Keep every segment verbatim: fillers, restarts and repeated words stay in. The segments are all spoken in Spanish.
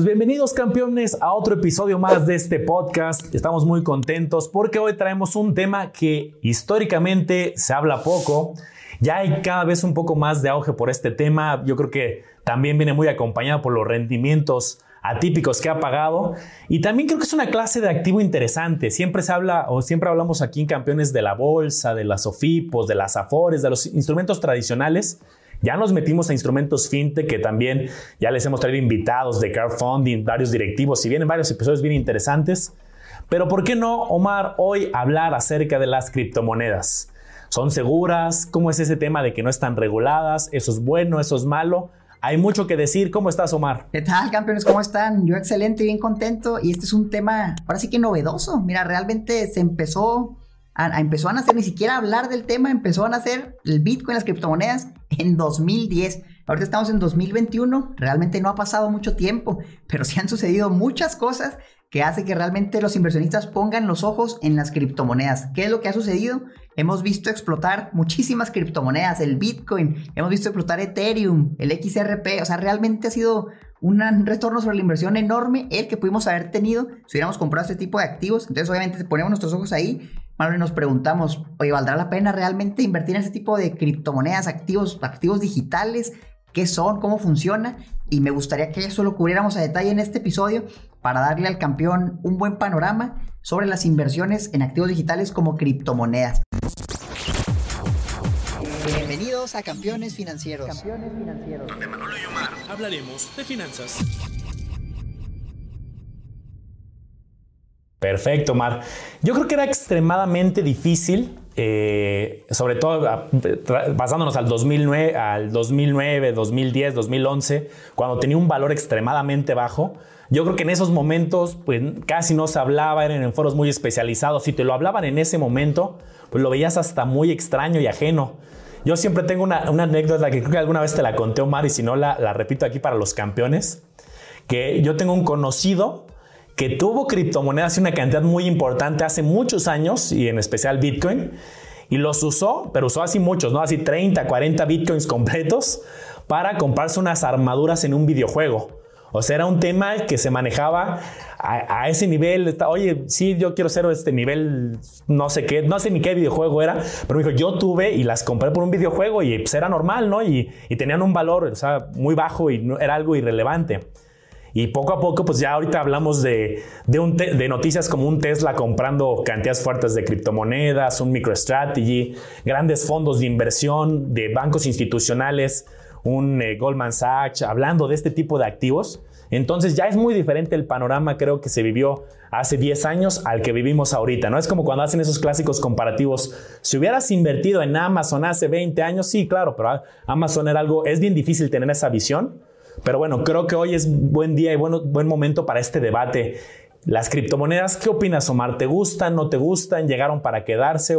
Pues bienvenidos campeones a otro episodio más de este podcast. Estamos muy contentos porque hoy traemos un tema que históricamente se habla poco. Ya hay cada vez un poco más de auge por este tema. Yo creo que también viene muy acompañado por los rendimientos atípicos que ha pagado. Y también creo que es una clase de activo interesante. Siempre se habla o siempre hablamos aquí en Campeones de la bolsa, de las SOFIPOs, de las AFOREs, de los instrumentos tradicionales. Ya nos metimos a instrumentos fintech que también ya les hemos traído invitados de crowdfunding, varios directivos, y vienen varios episodios bien interesantes. Pero ¿por qué no, Omar, hoy hablar acerca de las criptomonedas? ¿Son seguras? ¿Cómo es ese tema de que no están reguladas? ¿Eso es bueno? ¿Eso es malo? Hay mucho que decir. ¿Cómo estás, Omar? ¿Qué tal, campeones? ¿Cómo están? Yo excelente, bien contento. Y este es un tema, ahora sí que novedoso. Mira, realmente se empezó... A, a empezó a nacer, ni siquiera hablar del tema, empezó a nacer el Bitcoin, las criptomonedas en dos mil diez. Ahorita estamos en dos mil veintiuno, realmente no ha pasado mucho tiempo, pero sí han sucedido muchas cosas que hace que realmente los inversionistas pongan los ojos en las criptomonedas. ¿Qué es lo que ha sucedido? Hemos visto explotar muchísimas criptomonedas, el Bitcoin, hemos visto explotar Ethereum, el X R P, o sea, realmente ha sido un retorno sobre la inversión enorme el que pudimos haber tenido si hubiéramos comprado este tipo de activos. Entonces, obviamente, ponemos nuestros ojos ahí, Manuel, y nos preguntamos, oye, ¿valdrá la pena realmente invertir en este tipo de criptomonedas, activos, activos digitales? ¿Qué son? ¿Cómo funciona? Y me gustaría que eso lo cubriéramos a detalle en este episodio para darle al campeón un buen panorama sobre las inversiones en activos digitales como criptomonedas. Bienvenidos a Campeones Financieros. Campeones Financieros. Donde Manolo y Omar hablaremos de finanzas. Perfecto, Omar. Yo creo que era extremadamente difícil, eh, sobre todo basándonos al dos mil nueve, al dos mil nueve, dos mil diez, dos mil once, cuando tenía un valor extremadamente bajo. Yo creo que en esos momentos pues, casi no se hablaba, eran en foros muy especializados. Si te lo hablaban en ese momento, pues lo veías hasta muy extraño y ajeno. Yo siempre tengo una, una anécdota que creo que alguna vez te la conté, Omar, y si no la, la repito aquí para los campeones, que yo tengo un conocido que tuvo criptomonedas y una cantidad muy importante hace muchos años, y en especial Bitcoin, y los usó, pero usó así muchos, ¿no? Así treinta, cuarenta Bitcoins completos para comprarse unas armaduras en un videojuego. O sea, era un tema que se manejaba a, a ese nivel. Oye, sí, yo quiero ser este nivel, no sé qué, no sé ni qué videojuego era, pero me dijo, yo tuve y las compré por un videojuego y pues, era normal, ¿no? Y, y tenían un valor, o sea, muy bajo y no, era algo irrelevante. Y poco a poco, pues ya ahorita hablamos de, de, un te- de noticias como un Tesla comprando cantidades fuertes de criptomonedas, un MicroStrategy, grandes fondos de inversión de bancos institucionales, un eh, Goldman Sachs, hablando de este tipo de activos. Entonces ya es muy diferente el panorama, creo que se vivió hace diez años al que vivimos ahorita, ¿no? Es como cuando hacen esos clásicos comparativos. Si hubieras invertido en Amazon hace veinte años, sí, claro, pero Amazon era algo, es bien difícil tener esa visión. Pero bueno, creo que hoy es buen día y bueno, buen momento para este debate. Las criptomonedas, ¿qué opinas, Omar? ¿Te gustan, no te gustan? ¿Llegaron para quedarse?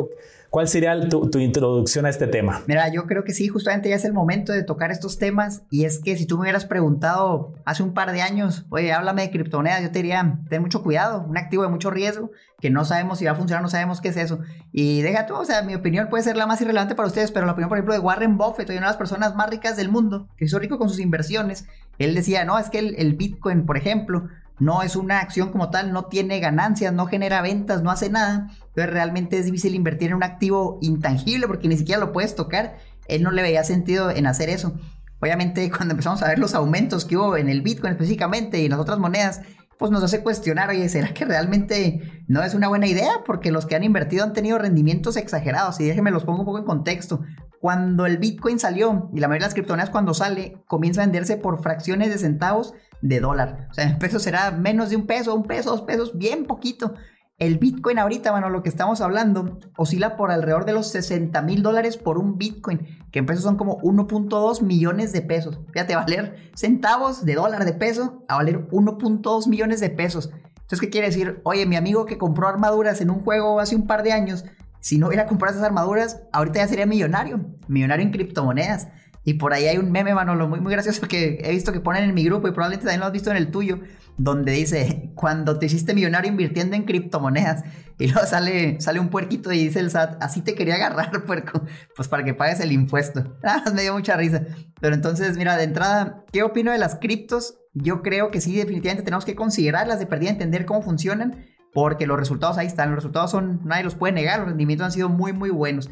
¿Cuál sería tu, tu introducción a este tema? Mira, yo creo que sí, justamente ya es el momento de tocar estos temas. Y es que si tú me hubieras preguntado hace un par de años, oye, háblame de criptomonedas, yo te diría, ten mucho cuidado, un activo de mucho riesgo, que no sabemos si va a funcionar, no sabemos qué es eso. Y deja tú, o sea, mi opinión puede ser la más irrelevante para ustedes, pero la opinión, por ejemplo, de Warren Buffett, una de las personas más ricas del mundo, que hizo rico con sus inversiones, él decía, no, es que el, el Bitcoin, por ejemplo, no es una acción como tal, no tiene ganancias, no genera ventas, no hace nada. Entonces realmente es difícil invertir en un activo intangible porque ni siquiera lo puedes tocar. Él no le veía sentido en hacer eso. Obviamente cuando empezamos a ver los aumentos que hubo en el Bitcoin específicamente y en las otras monedas, pues nos hace cuestionar, oye, ¿será que realmente no es una buena idea? Porque los que han invertido han tenido rendimientos exagerados. Y déjenme los pongo un poco en contexto. Cuando el Bitcoin salió y la mayoría de las criptomonedas cuando sale, comienza a venderse por fracciones de centavos de dólar. O sea, en pesos será menos de un peso, un peso, dos pesos, bien poquito. El Bitcoin ahorita, bueno, lo que estamos hablando, oscila por alrededor de los sesenta mil dólares por un Bitcoin, que en pesos son como uno punto dos millones de pesos. Fíjate, valer centavos de dólar de peso a valer uno punto dos millones de pesos. Entonces, ¿qué quiere decir? Oye, mi amigo que compró armaduras en un juego hace un par de años, si no hubiera comprado esas armaduras, ahorita ya sería millonario, millonario en criptomonedas. Y por ahí hay un meme, Manolo, muy, muy gracioso que he visto que ponen en mi grupo y probablemente también lo has visto en el tuyo, donde dice, cuando te hiciste millonario invirtiendo en criptomonedas, y luego sale, sale un puerquito y dice el S A T, así te quería agarrar, puerco, pues para que pagues el impuesto. Ah, me dio mucha risa. Pero entonces, mira, de entrada, ¿qué opino de las criptos? yo creo que sí, definitivamente tenemos que considerarlas, de perdida entender cómo funcionan, porque los resultados ahí están, los resultados son, nadie los puede negar, los rendimientos han sido muy muy buenos.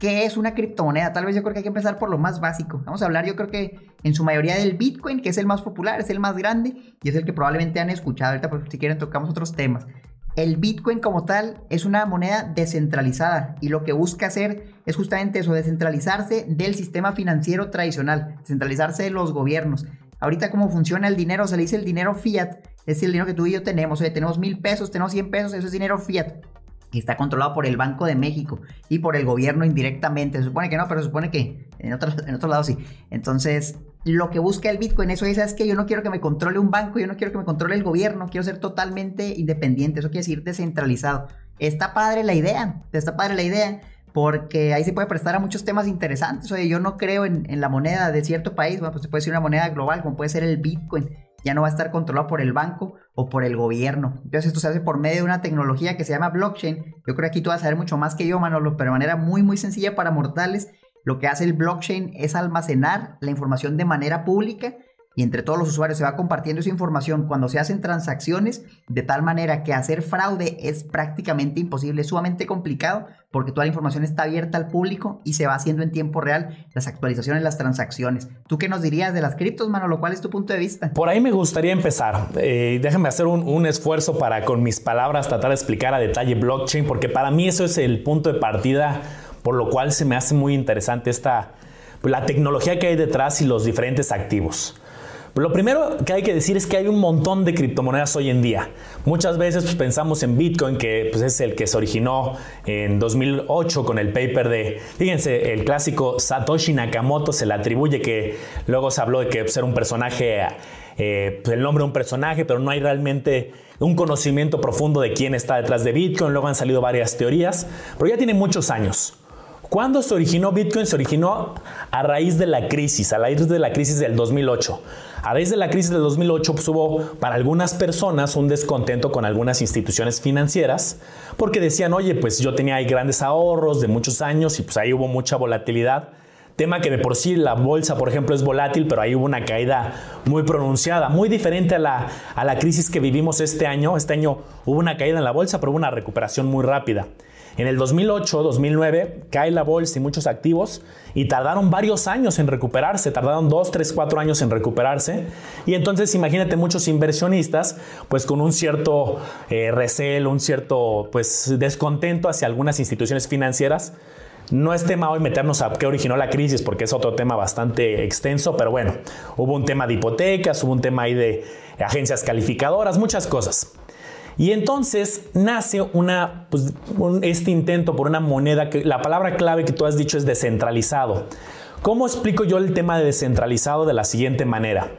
¿Qué es una criptomoneda? Tal vez yo creo que hay que empezar por lo más básico. Vamos a hablar, yo creo que en su mayoría del Bitcoin, que es el más popular, es el más grande y es el que probablemente han escuchado. Ahorita, pues, si quieren, tocamos otros temas. El Bitcoin como tal es una moneda descentralizada y lo que busca hacer es justamente eso, descentralizarse del sistema financiero tradicional, descentralizarse de los gobiernos. Ahorita, ¿cómo funciona el dinero? Se le dice el dinero fiat, es el dinero que tú y yo tenemos. Oye, tenemos mil pesos, tenemos cien pesos, eso es dinero fiat. Y está controlado por el Banco de México y por el gobierno indirectamente. Se supone que no, pero se supone que en otro, en otro lado sí. Entonces, lo que busca el Bitcoin, eso es, es que yo no quiero que me controle un banco, yo no quiero que me controle el gobierno, quiero ser totalmente independiente. Eso quiere decir descentralizado. Está padre la idea, está padre la idea, porque ahí se puede prestar a muchos temas interesantes. Oye, yo no creo en, en la moneda de cierto país. Bueno, pues se puede ser una moneda global, como puede ser el Bitcoin. Ya no va a estar controlado por el banco o por el gobierno. Entonces esto se hace por medio de una tecnología que se llama blockchain. Yo creo que aquí tú vas a saber mucho más que yo, Manolo, pero de manera muy muy sencilla para mortales, lo que hace el blockchain es almacenar la información de manera pública y entre todos los usuarios se va compartiendo esa información cuando se hacen transacciones, de tal manera que hacer fraude es prácticamente imposible, es sumamente complicado porque toda la información está abierta al público y se va haciendo en tiempo real las actualizaciones, las transacciones. ¿Tú qué nos dirías de las criptos, Manolo? ¿Cuál es tu punto de vista? Por ahí me gustaría empezar. Eh, déjenme hacer un, un esfuerzo para con mis palabras tratar de explicar a detalle blockchain, porque para mí eso es el punto de partida, por lo cual se me hace muy interesante esta, la tecnología que hay detrás y los diferentes activos. Lo primero que hay que decir es que hay un montón de criptomonedas hoy en día. Muchas veces, pues, pensamos en Bitcoin, que, pues, es el que se originó en dos mil ocho con el paper de, fíjense, el clásico Satoshi Nakamoto, se le atribuye, que luego se habló de que, pues, era un personaje, eh, pues, el nombre de un personaje, pero no hay realmente un conocimiento profundo de quién está detrás de Bitcoin. Luego han salido varias teorías, pero ya tiene muchos años. ¿Cuándo se originó Bitcoin? Se originó a raíz de la crisis, a raíz de la crisis del dos mil ocho. A raíz de la crisis del dos mil ocho, pues, hubo para algunas personas un descontento con algunas instituciones financieras, porque decían, oye, pues yo tenía ahí grandes ahorros de muchos años y pues ahí hubo mucha volatilidad. Tema que de por sí la bolsa, por ejemplo, es volátil, pero ahí hubo una caída muy pronunciada, muy diferente a la, a la crisis que vivimos este año. Este año hubo una caída en la bolsa, pero hubo una recuperación muy rápida. En el dos mil ocho, dos mil nueve cae la bolsa y muchos activos y tardaron varios años en recuperarse, tardaron dos, tres, cuatro años en recuperarse. Y entonces imagínate muchos inversionistas, pues, con un cierto eh, recelo, un cierto, pues, descontento hacia algunas instituciones financieras. No es tema hoy meternos a qué originó la crisis, porque es otro tema bastante extenso, pero bueno, hubo un tema de hipotecas, hubo un tema ahí de agencias calificadoras, muchas cosas. Y entonces nace una, pues, un, este intento por una moneda que la palabra clave que tú has dicho es descentralizado. ¿Cómo explico yo el tema de descentralizado? De la siguiente manera.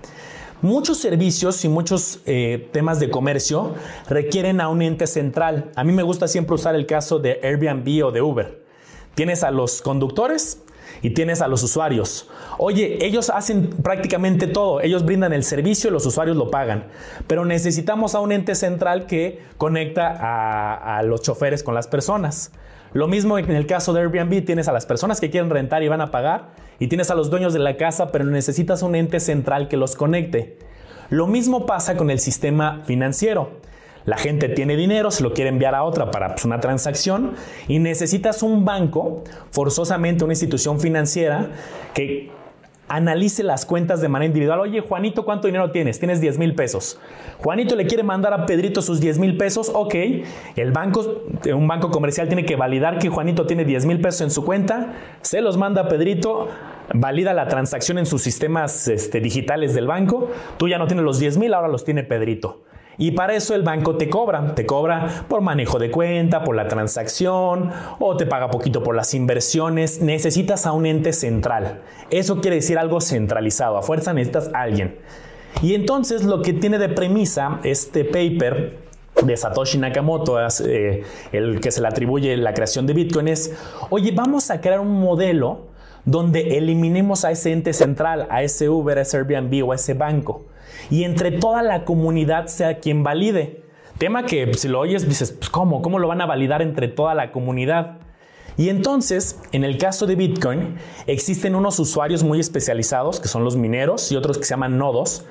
Muchos servicios y muchos eh, temas de comercio requieren a un ente central. A mí me gusta siempre usar el caso de Airbnb o de Uber. Tienes a los conductores y tienes a los usuarios. Oye, ellos hacen prácticamente todo. Ellos brindan el servicio y los usuarios lo pagan. Pero necesitamos a un ente central que conecta a, a los choferes con las personas. Lo mismo en el caso de Airbnb. Tienes a las personas que quieren rentar y van a pagar. Y tienes a los dueños de la casa, pero necesitas un ente central que los conecte. Lo mismo pasa con el sistema financiero. La gente tiene dinero, se lo quiere enviar a otra para, pues, una transacción, y necesitas un banco, forzosamente una institución financiera, que analice las cuentas de manera individual. Oye, Juanito, ¿cuánto dinero tienes? Tienes diez mil pesos. Juanito le quiere mandar a Pedrito sus diez mil pesos. Ok, el banco, un banco comercial tiene que validar que Juanito tiene diez mil pesos en su cuenta, se los manda a Pedrito, valida la transacción en sus sistemas este, digitales del banco. Tú ya no tienes los diez mil, ahora los tiene Pedrito. Y para eso el banco te cobra, te cobra por manejo de cuenta, por la transacción, o te paga poquito por las inversiones. Necesitas a un ente central. Eso quiere decir algo centralizado. A fuerza necesitas a alguien. Y entonces lo que tiene de premisa este paper de Satoshi Nakamoto, eh, el que se le atribuye la creación de Bitcoin, es, oye, vamos a crear un modelo donde eliminemos a ese ente central, a ese Uber, a ese Airbnb o a ese banco. Y entre toda la comunidad sea quien valide. Tema que, si lo oyes, dices, pues, ¿cómo? ¿Cómo lo van a validar entre toda la comunidad? Y entonces, en el caso de Bitcoin, existen unos usuarios muy especializados, que son los mineros y otros que se llaman nodos,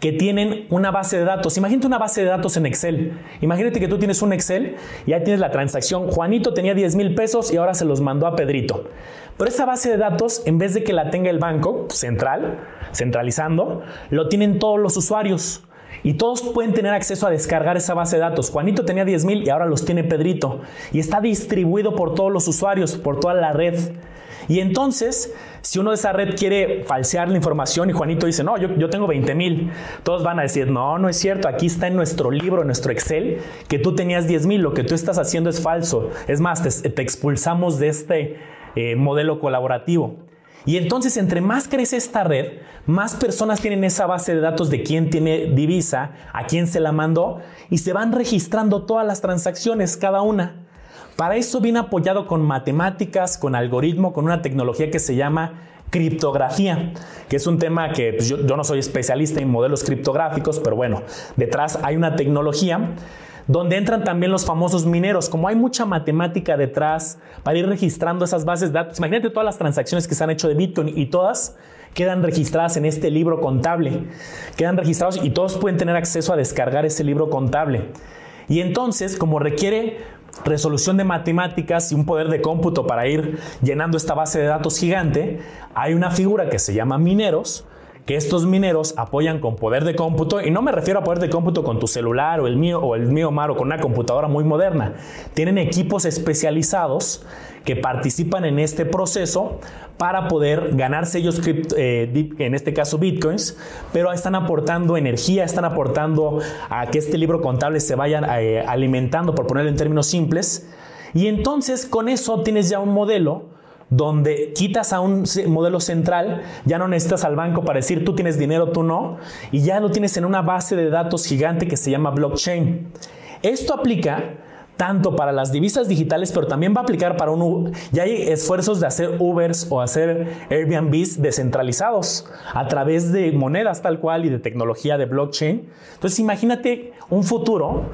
que tienen una base de datos. Imagínate una base de datos en Excel. Imagínate que tú tienes un Excel y ahí tienes la transacción. Juanito tenía diez mil pesos y ahora se los mandó a Pedrito. Pero esa base de datos, en vez de que la tenga el banco central, centralizando, lo tienen todos los usuarios. Y todos pueden tener acceso a descargar esa base de datos. Juanito tenía diez mil y ahora los tiene Pedrito. Y está distribuido por todos los usuarios, por toda la red. Y entonces, si uno de esa red quiere falsear la información y Juanito dice, no, yo, yo tengo veinte mil. Todos van a decir, no, no es cierto. Aquí está en nuestro libro, en nuestro Excel, que tú tenías diez mil. Lo que tú estás haciendo es falso. Es más, te, te expulsamos de este eh, modelo colaborativo. Y entonces, entre más crece esta red, más personas tienen esa base de datos de quién tiene divisa, a quién se la mandó, y se van registrando todas las transacciones, cada una. Para eso viene apoyado con matemáticas, con algoritmo, con una tecnología que se llama criptografía, que es un tema que pues, yo, yo no soy especialista en modelos criptográficos, pero bueno, detrás hay una tecnología donde entran también los famosos mineros. Como hay mucha matemática detrás para ir registrando esas bases de datos, imagínate todas las transacciones que se han hecho de Bitcoin y todas quedan registradas en este libro contable. Quedan registrados y todos pueden tener acceso a descargar ese libro contable. Y entonces, como requiere resolución de matemáticas y un poder de cómputo para ir llenando esta base de datos gigante, hay una figura que se llama mineros, que estos mineros apoyan con poder de cómputo, y no me refiero a poder de cómputo con tu celular o el mío o el mío Mar, o con una computadora muy moderna. Tienen equipos especializados que participan en este proceso para poder ganarse ellos, eh, en este caso bitcoins, pero están aportando energía, están aportando a que este libro contable se vaya eh, alimentando, por ponerlo en términos simples. Y entonces con eso tienes ya un modelo donde quitas a un modelo central, ya no necesitas al banco para decir tú tienes dinero, tú no, y ya lo tienes en una base de datos gigante que se llama blockchain. Esto aplica tanto para las divisas digitales, pero también va a aplicar para un... Ya hay esfuerzos de hacer Ubers o hacer Airbnbs descentralizados a través de monedas tal cual y de tecnología de blockchain. Entonces imagínate un futuro,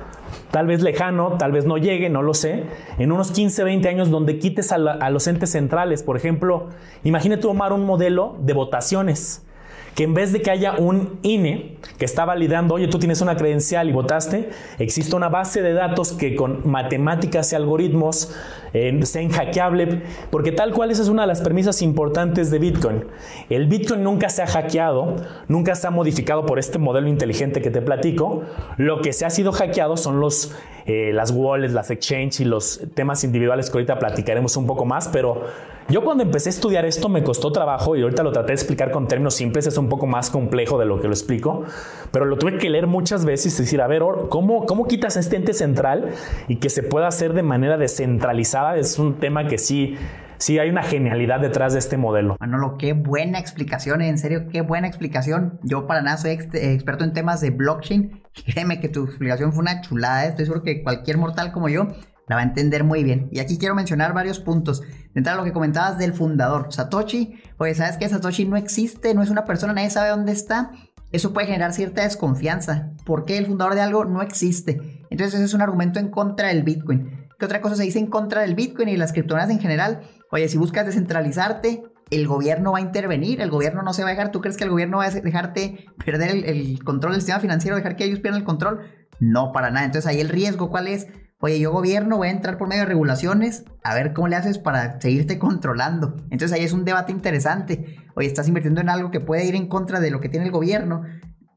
tal vez lejano, tal vez no llegue, no lo sé, en unos quince, veinte años donde quites a, la, a los entes centrales. Por ejemplo, imagínate, Omar, un modelo de votaciones, que en vez de que haya un I N E que está validando, oye, tú tienes una credencial y votaste, existe una base de datos que con matemáticas y algoritmos eh, sea inhackeable, porque tal cual esa es una de las premisas importantes de Bitcoin. El Bitcoin nunca se ha hackeado, nunca se ha modificado por este modelo inteligente que te platico. Lo que se ha sido hackeado son los, eh, las wallets, las exchanges y los temas individuales que ahorita platicaremos un poco más, pero yo cuando empecé a estudiar esto me costó trabajo y ahorita lo traté de explicar con términos simples. Es un poco más complejo de lo que lo explico, pero lo tuve que leer muchas veces y decir, a ver, ¿cómo, cómo quitas este ente central y que se pueda hacer de manera descentralizada? Es un tema que sí, sí hay una genialidad detrás de este modelo. Manolo, qué buena explicación, en serio, qué buena explicación. Yo para nada soy ex- experto en temas de blockchain. Créeme que tu explicación fue una chulada. Estoy seguro que cualquier mortal como yo la va a entender muy bien. Y aquí quiero mencionar varios puntos. De entrada, lo que comentabas del fundador, Satoshi. Pues sabes que Satoshi no existe, no es una persona, nadie sabe dónde está. Eso puede generar cierta desconfianza, porque el fundador de algo no existe. Entonces ese es un argumento en contra del Bitcoin. ¿Qué otra cosa se dice en contra del Bitcoin y las criptomonedas en general? Oye, si buscas descentralizarte, el gobierno va a intervenir, el gobierno no se va a dejar. ¿Tú crees que el gobierno va a dejarte perder el, el control del sistema financiero, dejar que ellos pierdan el control? No, para nada. Entonces ahí el riesgo, ¿cuál es? Oye, yo gobierno voy a entrar por medio de regulaciones, a ver cómo le haces para seguirte controlando. Entonces ahí es un debate interesante. Oye, estás invirtiendo en algo que puede ir en contra de lo que tiene el gobierno,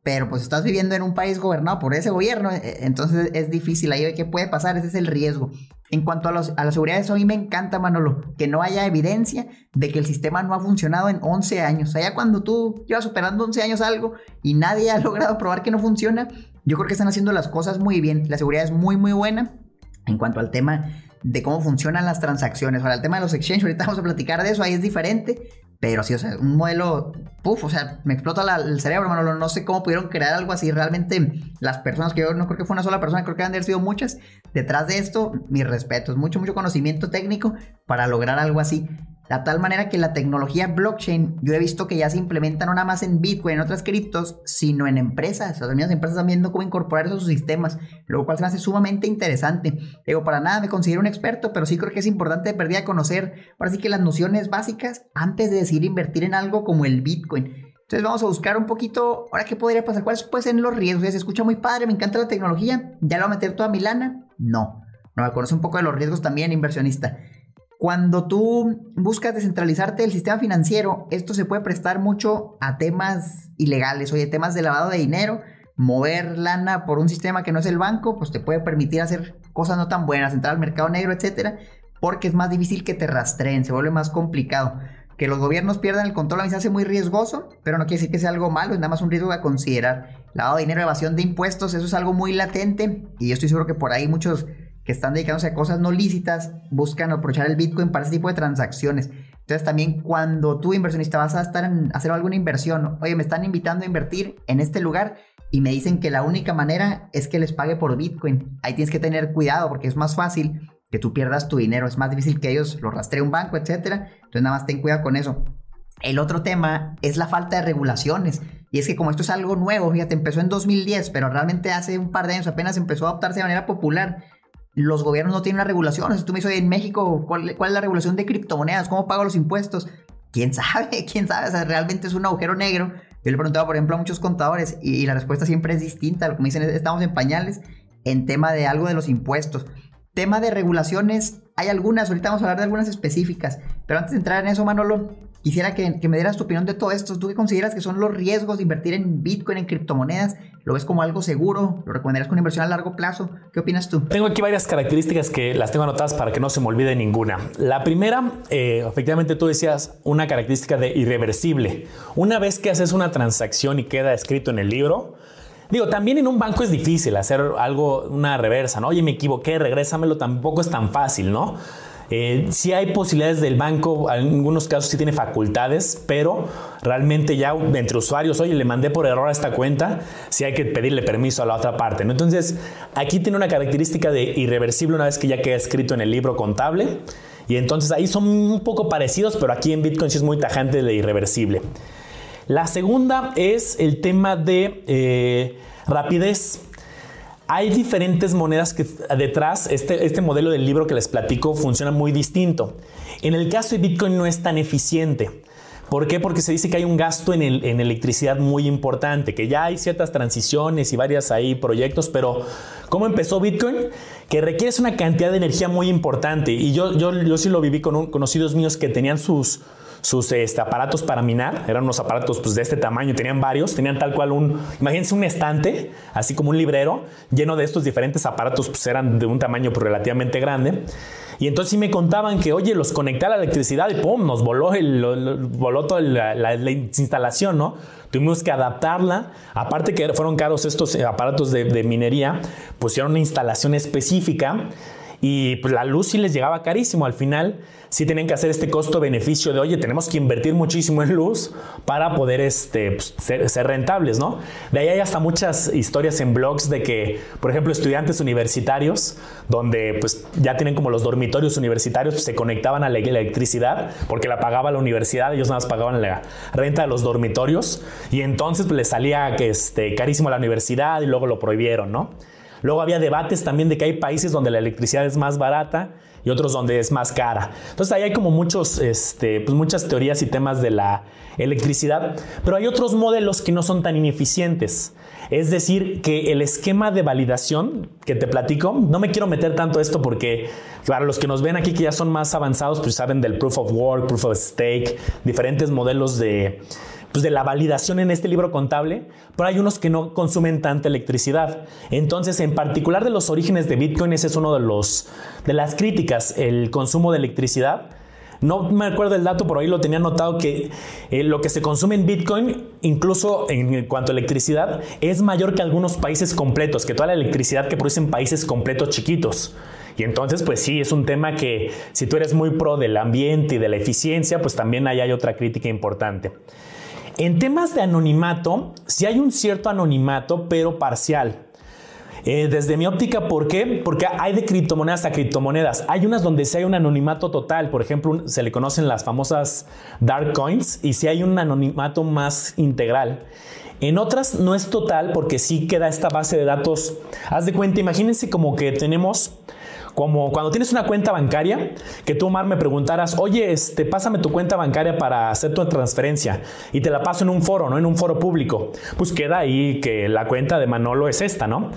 pero pues estás viviendo en un país gobernado por ese gobierno, entonces es difícil. Ahí qué puede pasar, ese es el riesgo. En cuanto a, los, a la seguridad, eso a mí me encanta, Manolo, que no haya evidencia de que el sistema no ha funcionado en once años. Allá cuando tú llevas superando once años algo y nadie ha logrado probar que no funciona, yo creo que están haciendo las cosas muy bien. La seguridad es muy, muy buena. En cuanto al tema de cómo funcionan las transacciones, ahora el tema de los exchanges, ahorita vamos a platicar de eso, ahí es diferente, pero sí, o sea, un modelo, puff, o sea, me explota la, el cerebro, Manolo, no sé cómo pudieron crear algo así. Realmente las personas, que yo no creo que fue una sola persona, creo que han de haber sido muchas, detrás de esto, mis respetos, mucho, mucho conocimiento técnico para lograr algo así. De tal manera que la tecnología blockchain, yo he visto que ya se implementa no nada más en Bitcoin, en otras criptos, sino en empresas. Las mismas empresas están viendo cómo incorporar esos sistemas, lo cual se me hace sumamente interesante. Digo, para nada me considero un experto, pero sí creo que es importante perder a conocer, ahora sí que las nociones básicas antes de decidir invertir en algo como el Bitcoin. Entonces vamos a buscar un poquito, ahora qué podría pasar, cuáles pueden ser los riesgos. Ya se escucha muy padre, me encanta la tecnología, ¿ya le voy a meter toda mi lana? No, no me conoce un poco de los riesgos también, inversionista. Cuando tú buscas descentralizarte del sistema financiero, esto se puede prestar mucho a temas ilegales, oye, temas de lavado de dinero, mover lana por un sistema que no es el banco, pues te puede permitir hacer cosas no tan buenas, entrar al mercado negro, etcétera, porque es más difícil que te rastreen, se vuelve más complicado. Que los gobiernos pierdan el control a mí se hace muy riesgoso, pero no quiere decir que sea algo malo, es nada más un riesgo a considerar. Lavado de dinero, evasión de impuestos, eso es algo muy latente y yo estoy seguro que por ahí muchos que están dedicándose a cosas no lícitas buscan aprovechar el Bitcoin para ese tipo de transacciones. Entonces también cuando tú, inversionista, vas a estar en hacer alguna inversión, oye, me están invitando a invertir en este lugar y me dicen que la única manera es que les pague por Bitcoin. Ahí tienes que tener cuidado porque es más fácil que tú pierdas tu dinero, es más difícil que ellos lo rastree un banco, etcétera. Entonces nada más ten cuidado con eso. El otro tema es la falta de regulaciones, y es que como esto es algo nuevo, fíjate, empezó en dos mil diez, pero realmente hace un par de años apenas empezó a adoptarse de manera popular. Los gobiernos no tienen una regulación. O sea, tú me dices, oye, en México, ¿cuál, ¿cuál es la regulación de criptomonedas? ¿Cómo pago los impuestos? ¿Quién sabe? ¿Quién sabe? O sea, realmente es un agujero negro. Yo le preguntaba, por ejemplo, a muchos contadores y, y la respuesta siempre es distinta. Lo que me dicen es, estamos en pañales en tema de algo de los impuestos. Tema de regulaciones, hay algunas, ahorita vamos a hablar de algunas específicas, pero antes de entrar en eso, Manolo, quisiera que, que me dieras tu opinión de todo esto. ¿Tú qué consideras que son los riesgos de invertir en Bitcoin, en criptomonedas? ¿Lo ves como algo seguro? ¿Lo recomendarías con inversión a largo plazo? ¿Qué opinas tú? Tengo aquí varias características que las tengo anotadas para que no se me olvide ninguna. La primera, eh, efectivamente tú decías una característica de irreversible. Una vez que haces una transacción y queda escrito en el libro, digo, también en un banco es difícil hacer algo, una reversa, ¿no? Oye, me equivoqué, regrésamelo, tampoco es tan fácil, ¿no? Eh, sí hay posibilidades del banco, en algunos casos sí tiene facultades, pero realmente ya entre usuarios, oye, le mandé por error a esta cuenta, sí hay que pedirle permiso a la otra parte, ¿no? Entonces, aquí tiene una característica de irreversible una vez que ya queda escrito en el libro contable, y entonces ahí son un poco parecidos, pero aquí en Bitcoin sí es muy tajante de irreversible. La segunda es el tema de eh, rapidez. Hay diferentes monedas que detrás, este, este modelo del libro que les platico funciona muy distinto. En el caso de Bitcoin no es tan eficiente. ¿Por qué? Porque se dice que hay un gasto en, el, en electricidad muy importante, que ya hay ciertas transiciones y varias ahí proyectos, pero ¿cómo empezó Bitcoin? Que requieres una cantidad de energía muy importante. Y yo, yo, yo sí lo viví con un, conocidos míos que tenían sus... sus este, aparatos para minar, eran unos aparatos pues, de este tamaño, tenían varios, tenían tal cual un, imagínense un estante, así como un librero, lleno de estos diferentes aparatos, pues eran de un tamaño relativamente grande, y entonces sí me contaban que, oye, los conecté a la electricidad y pum, nos voló, el, lo, voló toda la, la, la instalación, ¿no? Tuvimos que adaptarla, aparte que fueron caros estos aparatos de, de minería, pusieron una instalación específica, y pues la luz sí les llegaba carísimo. Al final sí tenían que hacer este costo-beneficio de, oye, tenemos que invertir muchísimo en luz para poder este, pues, ser, ser rentables, ¿no? De ahí hay hasta muchas historias en blogs de que, por ejemplo, estudiantes universitarios, donde pues ya tienen como los dormitorios universitarios, pues, se conectaban a la electricidad porque la pagaba la universidad, ellos nada más pagaban la renta de los dormitorios y entonces pues, les salía que, este, carísimo a la universidad y luego lo prohibieron, ¿no? Luego había debates también de que hay países donde la electricidad es más barata y otros donde es más cara. Entonces ahí hay como muchos, este, pues muchas teorías y temas de la electricidad, pero hay otros modelos que no son tan ineficientes. Es decir, que el esquema de validación que te platico, no me quiero meter tanto esto porque para los que nos ven aquí que ya son más avanzados, pues saben del Proof of Work, Proof of Stake, diferentes modelos de... pues de la validación en este libro contable, pero hay unos que no consumen tanta electricidad. Entonces, en particular de los orígenes de Bitcoin, ese es uno de los de las críticas, el consumo de electricidad. No me acuerdo el dato, por ahí lo tenía anotado que eh, lo que se consume en Bitcoin, incluso en cuanto a electricidad, es mayor que algunos países completos, que toda la electricidad que producen países completos chiquitos. Y entonces, pues sí, es un tema que si tú eres muy pro del ambiente y de la eficiencia, pues también ahí hay otra crítica importante. En temas de anonimato, sí hay un cierto anonimato, pero parcial. Eh, desde mi óptica, ¿por qué? Porque hay de criptomonedas a criptomonedas. Hay unas donde sí hay un anonimato total. Por ejemplo, se le conocen las famosas dark coins y sí hay un anonimato más integral. En otras no es total porque sí queda esta base de datos. Haz de cuenta, imagínense como que tenemos... Como cuando tienes una cuenta bancaria, que tú, Omar, me preguntaras, oye, este, pásame tu cuenta bancaria para hacer tu transferencia y te la paso en un foro, ¿no? En un foro público. Pues queda ahí que la cuenta de Manolo es esta, ¿no?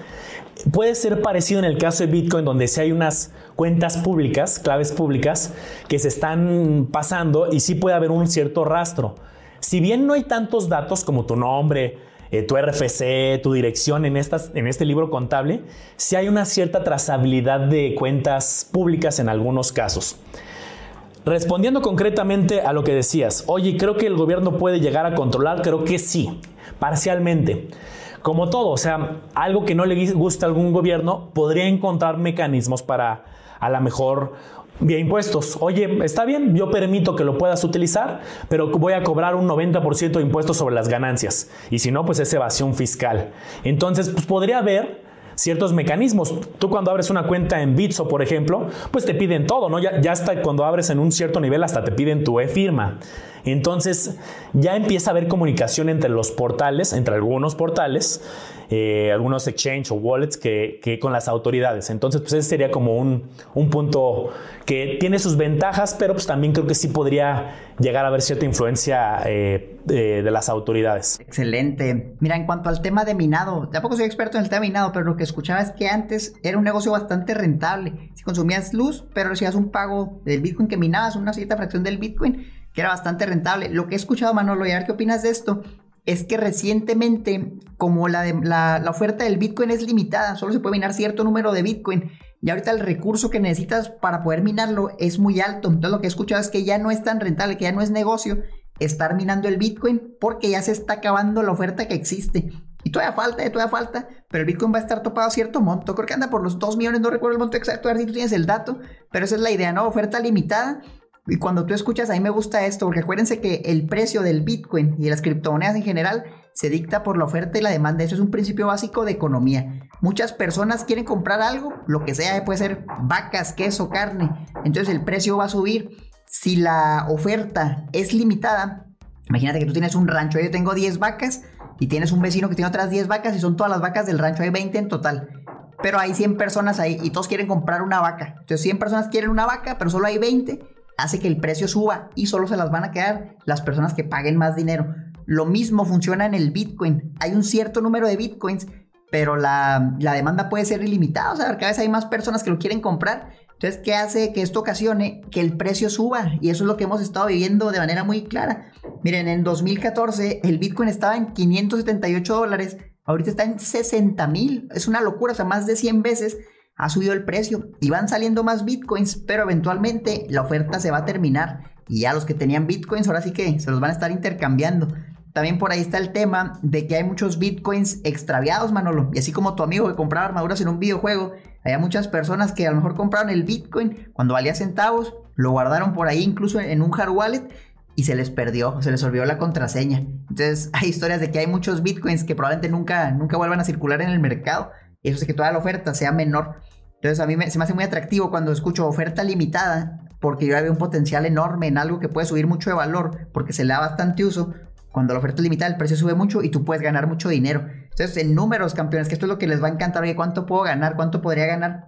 Puede ser parecido en el caso de Bitcoin, donde sí hay unas cuentas públicas, claves públicas, que se están pasando y sí puede haber un cierto rastro. Si bien no hay tantos datos como tu nombre, Eh, tu R F C, tu dirección en, estas, en este libro contable, si sí hay una cierta trazabilidad de cuentas públicas en algunos casos. Respondiendo concretamente a lo que decías, oye, creo que el gobierno puede llegar a controlar, creo que sí, parcialmente. Como todo, o sea, algo que no le gusta a algún gobierno, podría encontrar mecanismos para, a lo mejor, vía impuestos. Oye, está bien, yo permito que lo puedas utilizar, pero voy a cobrar un noventa por ciento de impuestos sobre las ganancias. Y si no, pues es evasión fiscal. Entonces, pues podría haber ciertos mecanismos. Tú cuando abres una cuenta en Bitso, por ejemplo, pues te piden todo, ¿no? Ya, ya hasta cuando abres en un cierto nivel, hasta te piden tu e-firma. Entonces, ya empieza a haber comunicación entre los portales, entre algunos portales, eh, algunos exchange o wallets que, que con las autoridades. Entonces, pues ese sería como un, un punto que tiene sus ventajas, pero pues también creo que sí podría llegar a haber cierta influencia eh, eh, de las autoridades. Excelente. Mira, en cuanto al tema de minado, tampoco soy experto en el tema de minado, pero lo que escuchaba es que antes era un negocio bastante rentable. Si consumías luz, pero recibías un pago del Bitcoin que minabas, una cierta fracción del Bitcoin, que era bastante rentable. Lo que he escuchado, Manolo, y a ver qué opinas de esto, es que recientemente, como la, de, la, la oferta del Bitcoin es limitada, solo se puede minar cierto número de Bitcoin, y ahorita el recurso que necesitas para poder minarlo es muy alto. Entonces lo que he escuchado es que ya no es tan rentable, que ya no es negocio estar minando el Bitcoin, porque ya se está acabando la oferta que existe. Y todavía falta, todavía falta, pero el Bitcoin va a estar topado a cierto monto. Creo que anda por los dos millones, no recuerdo el monto exacto, a ver si tú tienes el dato, pero esa es la idea, ¿no? Oferta limitada. Y cuando tú escuchas, a mí me gusta esto, porque acuérdense que el precio del Bitcoin y de las criptomonedas en general se dicta por la oferta y la demanda. Eso es un principio básico de economía. Muchas personas quieren comprar algo, lo que sea, puede ser vacas, queso, carne. Entonces el precio va a subir. Si la oferta es limitada, imagínate que tú tienes un rancho, yo tengo diez vacas y tienes un vecino que tiene otras diez vacas y son todas las vacas del rancho, hay veinte en total. Pero hay cien personas ahí y todos quieren comprar una vaca. Entonces cien personas quieren una vaca, pero solo hay veinte. Hace que el precio suba y solo se las van a quedar las personas que paguen más dinero. Lo mismo funciona en el Bitcoin. Hay un cierto número de Bitcoins, pero la, la demanda puede ser ilimitada. O sea, cada vez hay más personas que lo quieren comprar. Entonces, ¿qué hace que esto ocasione? Que el precio suba. Y eso es lo que hemos estado viviendo de manera muy clara. Miren, en dos mil catorce el Bitcoin estaba en quinientos setenta y ocho dólares. Ahorita está en sesenta mil. Es una locura, o sea, más de cien veces. Ha subido el precio y van saliendo más bitcoins, pero eventualmente la oferta se va a terminar y ya los que tenían bitcoins ahora sí que se los van a estar intercambiando. También por ahí está el tema de que hay muchos bitcoins extraviados, Manolo, y así como tu amigo que compraba armaduras en un videojuego, había muchas personas que a lo mejor compraron el bitcoin cuando valía centavos, lo guardaron por ahí incluso en un hard wallet y se les perdió, se les olvidó la contraseña. Entonces hay historias de que hay muchos bitcoins que probablemente nunca, nunca vuelvan a circular en el mercado. Eso es que toda la oferta sea menor. Entonces a mí me, se me hace muy atractivo cuando escucho oferta limitada, porque yo ya veo un potencial enorme en algo que puede subir mucho de valor, porque se le da bastante uso. Cuando la oferta es limitada, el precio sube mucho y tú puedes ganar mucho dinero. Entonces en números, campeones, que esto es lo que les va a encantar. Oye, ¿cuánto puedo ganar? ¿Cuánto podría ganar?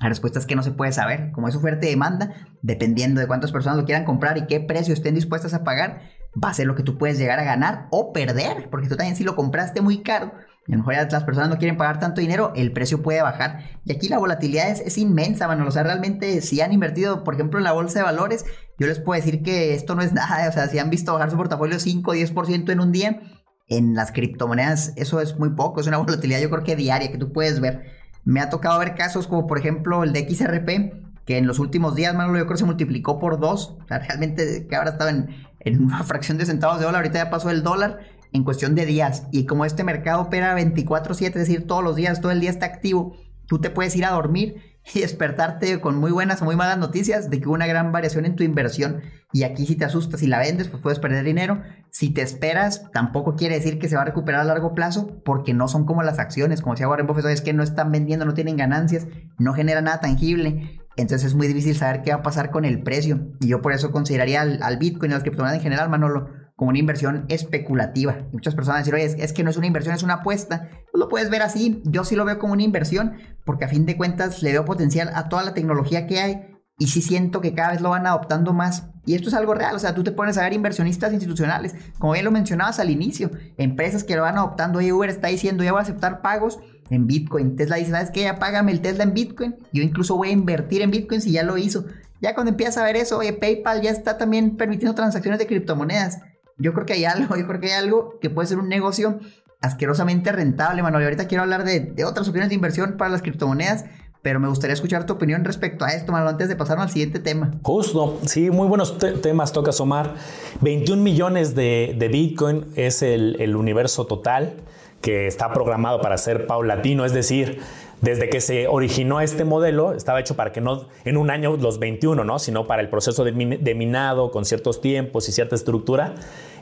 La respuesta es que no se puede saber. Como es oferta y demanda, dependiendo de cuántas personas lo quieran comprar y qué precio estén dispuestas a pagar, va a ser lo que tú puedes llegar a ganar o perder, porque tú también si lo compraste muy caro, a lo mejor ya las personas no quieren pagar tanto dinero, el precio puede bajar. Y aquí la volatilidad es, es inmensa, mano. O sea, realmente si han invertido, por ejemplo, en la bolsa de valores, yo les puedo decir que esto no es nada. O sea, si han visto bajar su portafolio cinco o diez por ciento en un día, en las criptomonedas eso es muy poco. Es una volatilidad yo creo que diaria que tú puedes ver. Me ha tocado ver casos como, por ejemplo, el de X R P, que en los últimos días, Manolo, yo creo que se multiplicó por dos. O sea, realmente que ahora estaba en, en una fracción de centavos de dólar, ahorita ya pasó el dólar en cuestión de días. Y como este mercado opera veinticuatro siete, es decir, todos los días, todo el día está activo, tú te puedes ir a dormir y despertarte con muy buenas o muy malas noticias de que hubo una gran variación en tu inversión, y aquí si te asustas y la vendes, pues puedes perder dinero. Si te esperas, tampoco quiere decir que se va a recuperar a largo plazo, porque no son como las acciones, como decía Warren Buffett, es que no están vendiendo, no tienen ganancias, no genera nada tangible. Entonces es muy difícil saber qué va a pasar con el precio, y yo por eso consideraría al, al Bitcoin y a las criptomonedas en general, Manolo, como una inversión especulativa. Y muchas personas dicen, oye, es, es que no es una inversión, es una apuesta. Pues lo puedes ver así, yo sí lo veo como una inversión, porque a fin de cuentas le veo potencial a toda la tecnología que hay, y sí siento que cada vez lo van adoptando más. Y esto es algo real, o sea, tú te pones a ver inversionistas institucionales, como bien lo mencionabas al inicio, empresas que lo van adoptando. Oye, Uber está diciendo, ya voy a aceptar pagos en Bitcoin. Tesla dice, ¿sabes qué? Ya págame el Tesla en Bitcoin. Yo incluso voy a invertir en Bitcoin si ya lo hizo. Ya cuando empiezas a ver eso, oye, PayPal ya está también permitiendo transacciones de criptomonedas. Yo creo que hay algo, yo creo que hay algo que puede ser un negocio asquerosamente rentable, Manuel. Y ahorita quiero hablar de, de otras opciones de inversión para las criptomonedas, pero me gustaría escuchar tu opinión respecto a esto, Manuel, antes de pasarnos al siguiente tema. Justo, sí, muy buenos te temas tocas, Omar. veintiún millones de, de Bitcoin es el, el universo total que está programado para ser paulatino, es decir, desde que se originó este modelo, estaba hecho para que no en un año los veintiuno, ¿no?, sino para el proceso de, min de minado con ciertos tiempos y cierta estructura,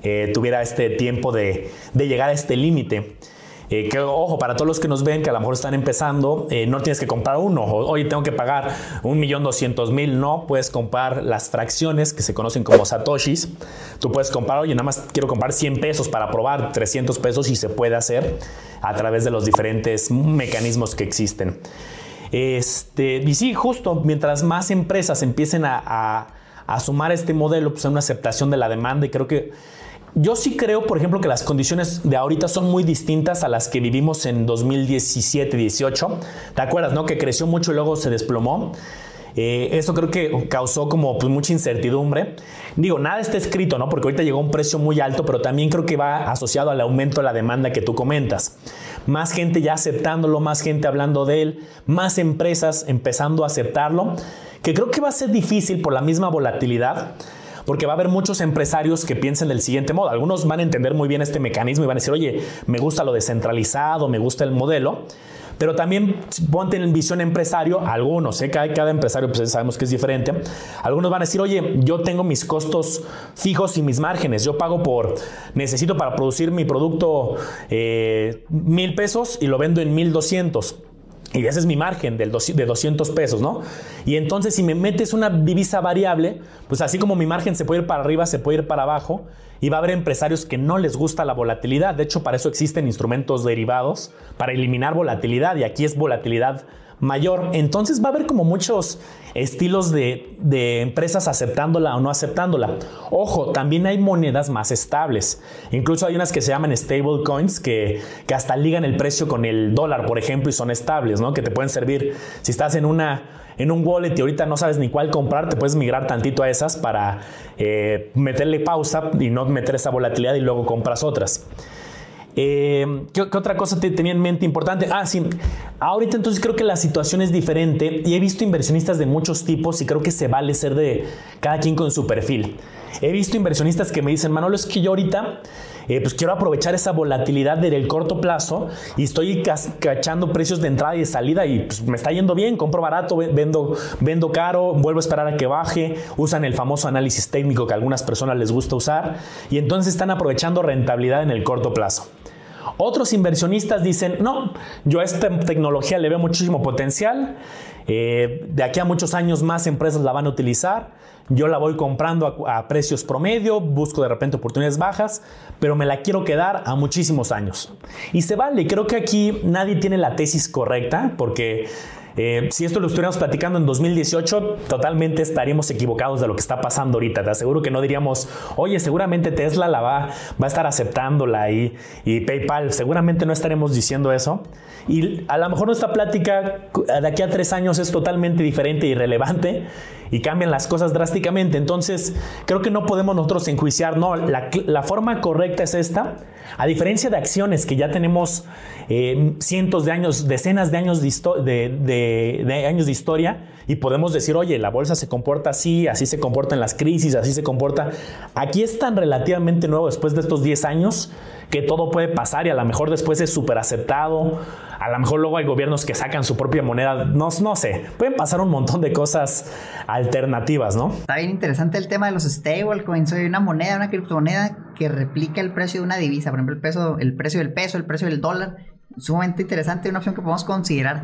eh, tuviera este tiempo de, de llegar a este límite. Eh, que ojo, para todos los que nos ven, que a lo mejor están empezando, eh, no tienes que comprar uno. O, Oye, tengo que pagar un millón doscientos mil. No, puedes comprar las fracciones que se conocen como satoshis. Tú puedes comprar, oye, nada más quiero comprar cien pesos para probar, trescientos pesos, y se puede hacer a través de los diferentes mecanismos que existen. Este, y sí, justo, mientras más empresas empiecen a, a, a sumar este modelo, pues hay una aceptación de la demanda, y creo que yo sí creo, por ejemplo, que las condiciones de ahorita son muy distintas a las que vivimos en dos mil diecisiete, dieciocho. ¿Te acuerdas, no? Que creció mucho y luego se desplomó. Eh, eso creo que causó como pues, mucha incertidumbre. Digo, nada está escrito, ¿no? Porque ahorita llegó a un precio muy alto, pero también creo que va asociado al aumento de la demanda que tú comentas. Más gente ya aceptándolo, más gente hablando de él, más empresas empezando a aceptarlo, que creo que va a ser difícil por la misma volatilidad. Porque va a haber muchos empresarios que piensen del siguiente modo. Algunos van a entender muy bien este mecanismo y van a decir, oye, me gusta lo descentralizado, me gusta el modelo. Pero también ponte en visión empresario, algunos, ¿eh? cada, cada empresario pues sabemos que es diferente. Algunos van a decir, oye, yo tengo mis costos fijos y mis márgenes. Yo pago por, necesito para producir mi producto eh, mil pesos y lo vendo en mil doscientos. Y ese es mi margen de doscientos pesos, ¿no? Y entonces si me metes una divisa variable, pues así como mi margen se puede ir para arriba, se puede ir para abajo, y va a haber empresarios que no les gusta la volatilidad. De hecho, para eso existen instrumentos derivados, para eliminar volatilidad, y aquí es volatilidad mayor. Entonces va a haber como muchos estilos de, de empresas aceptándola o no aceptándola. Ojo, también hay monedas más estables. Incluso hay unas que se llaman stable coins que, que hasta ligan el precio con el dólar, por ejemplo, y son estables, ¿no? Que te pueden servir si estás en una en un wallet y ahorita no sabes ni cuál comprar, te puedes migrar tantito a esas para eh, meterle pausa y no meter esa volatilidad y luego compras otras. Eh, ¿qué, ¿Qué otra cosa te tenía en mente importante? Ah, sí. Ahorita entonces creo que la situación es diferente y he visto inversionistas de muchos tipos y creo que se vale ser de cada quien con su perfil. He visto inversionistas que me dicen, Manolo, es que yo ahorita eh, pues quiero aprovechar esa volatilidad del corto plazo y estoy cachando precios de entrada y de salida y pues, me está yendo bien, compro barato, vendo, vendo caro, vuelvo a esperar a que baje, usan el famoso análisis técnico que a algunas personas les gusta usar y entonces están aprovechando rentabilidad en el corto plazo. Otros inversionistas dicen, no, yo a esta tecnología le veo muchísimo potencial, eh, de aquí a muchos años más empresas la van a utilizar, yo la voy comprando a, a precios promedio, busco de repente oportunidades bajas, pero me la quiero quedar a muchísimos años. Y se vale, creo que aquí nadie tiene la tesis correcta, porque eh, si esto lo estuviéramos platicando en dos mil dieciocho, totalmente estaríamos equivocados de lo que está pasando ahorita. Te aseguro que no diríamos, oye, seguramente Tesla la va, va a estar aceptándola y, y PayPal, seguramente no estaremos diciendo eso. Y a lo mejor nuestra plática de aquí a tres años es totalmente diferente y relevante y cambian las cosas drásticamente. Entonces, creo que no podemos nosotros enjuiciar, no, la, la forma correcta es esta. A diferencia de acciones que ya tenemos eh, cientos de años, decenas de años de, de, de, de años de historia y podemos decir, oye, la bolsa se comporta así, así se comportan las crisis, así se comporta. Aquí es tan relativamente nuevo después de estos diez años que todo puede pasar y a lo mejor después es súper aceptado. A lo mejor luego hay gobiernos que sacan su propia moneda. No, no sé. Pueden pasar un montón de cosas alternativas, ¿no? Está bien interesante el tema de los stablecoins. Hay una moneda, una criptomoneda que replica el precio de una divisa. Por ejemplo, el peso, el precio del peso, el precio del dólar. Sumamente interesante, una opción que podemos considerar.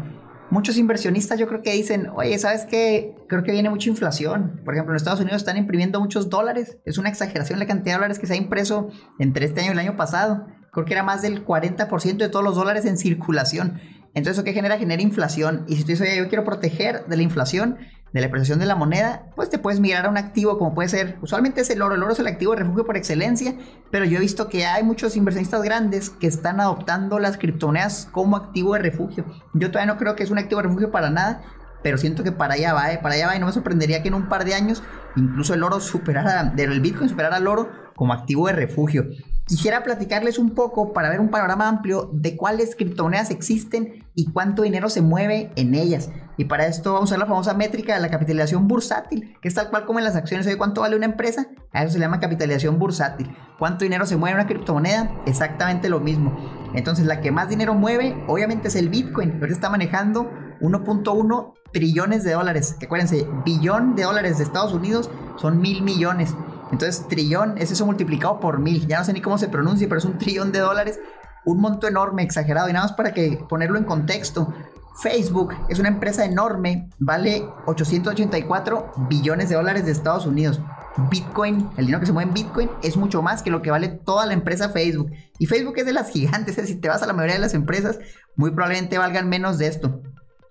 Muchos inversionistas yo creo que dicen, oye, ¿sabes qué? Creo que viene mucha inflación. Por ejemplo, en Estados Unidos están imprimiendo muchos dólares. Es una exageración la cantidad de dólares que se ha impreso entre este año y el año pasado. Creo que era más del cuarenta por ciento de todos los dólares en circulación. Entonces, ¿eso qué genera? Genera inflación. Y si tú dices, oye, yo quiero proteger de la inflación, de la depreciación de la moneda, pues te puedes migrar a un activo como puede ser, usualmente es el oro. El oro es el activo de refugio por excelencia, pero yo he visto que hay muchos inversionistas grandes que están adoptando las criptomonedas como activo de refugio. Yo todavía no creo que es un activo de refugio para nada, pero siento que para allá va, ¿eh? Para allá va, y no me sorprendería que en un par de años incluso el oro superara, el Bitcoin superara al oro como activo de refugio. Quisiera platicarles un poco para ver un panorama amplio de cuáles criptomonedas existen y cuánto dinero se mueve en ellas. Y para esto vamos a ver la famosa métrica de la capitalización bursátil, que es tal cual como en las acciones. Oye, ¿cuánto vale una empresa? A eso se le llama capitalización bursátil. ¿Cuánto dinero se mueve en una criptomoneda? Exactamente lo mismo. Entonces, la que más dinero mueve, obviamente, es el Bitcoin. Ahorita está manejando uno punto uno trillones de dólares. Acuérdense, billón de dólares de Estados Unidos son mil millones. Entonces, trillón es eso multiplicado por mil. Ya no sé ni cómo se pronuncia, pero es un trillón de dólares. Un monto enorme, exagerado. Y nada más para que ponerlo en contexto. Facebook es una empresa enorme. Vale ochocientos ochenta y cuatro billones de dólares de Estados Unidos. Bitcoin, el dinero que se mueve en Bitcoin, es mucho más que lo que vale toda la empresa Facebook. Y Facebook es de las gigantes. Es decir, si te vas a la mayoría de las empresas, muy probablemente valgan menos de esto.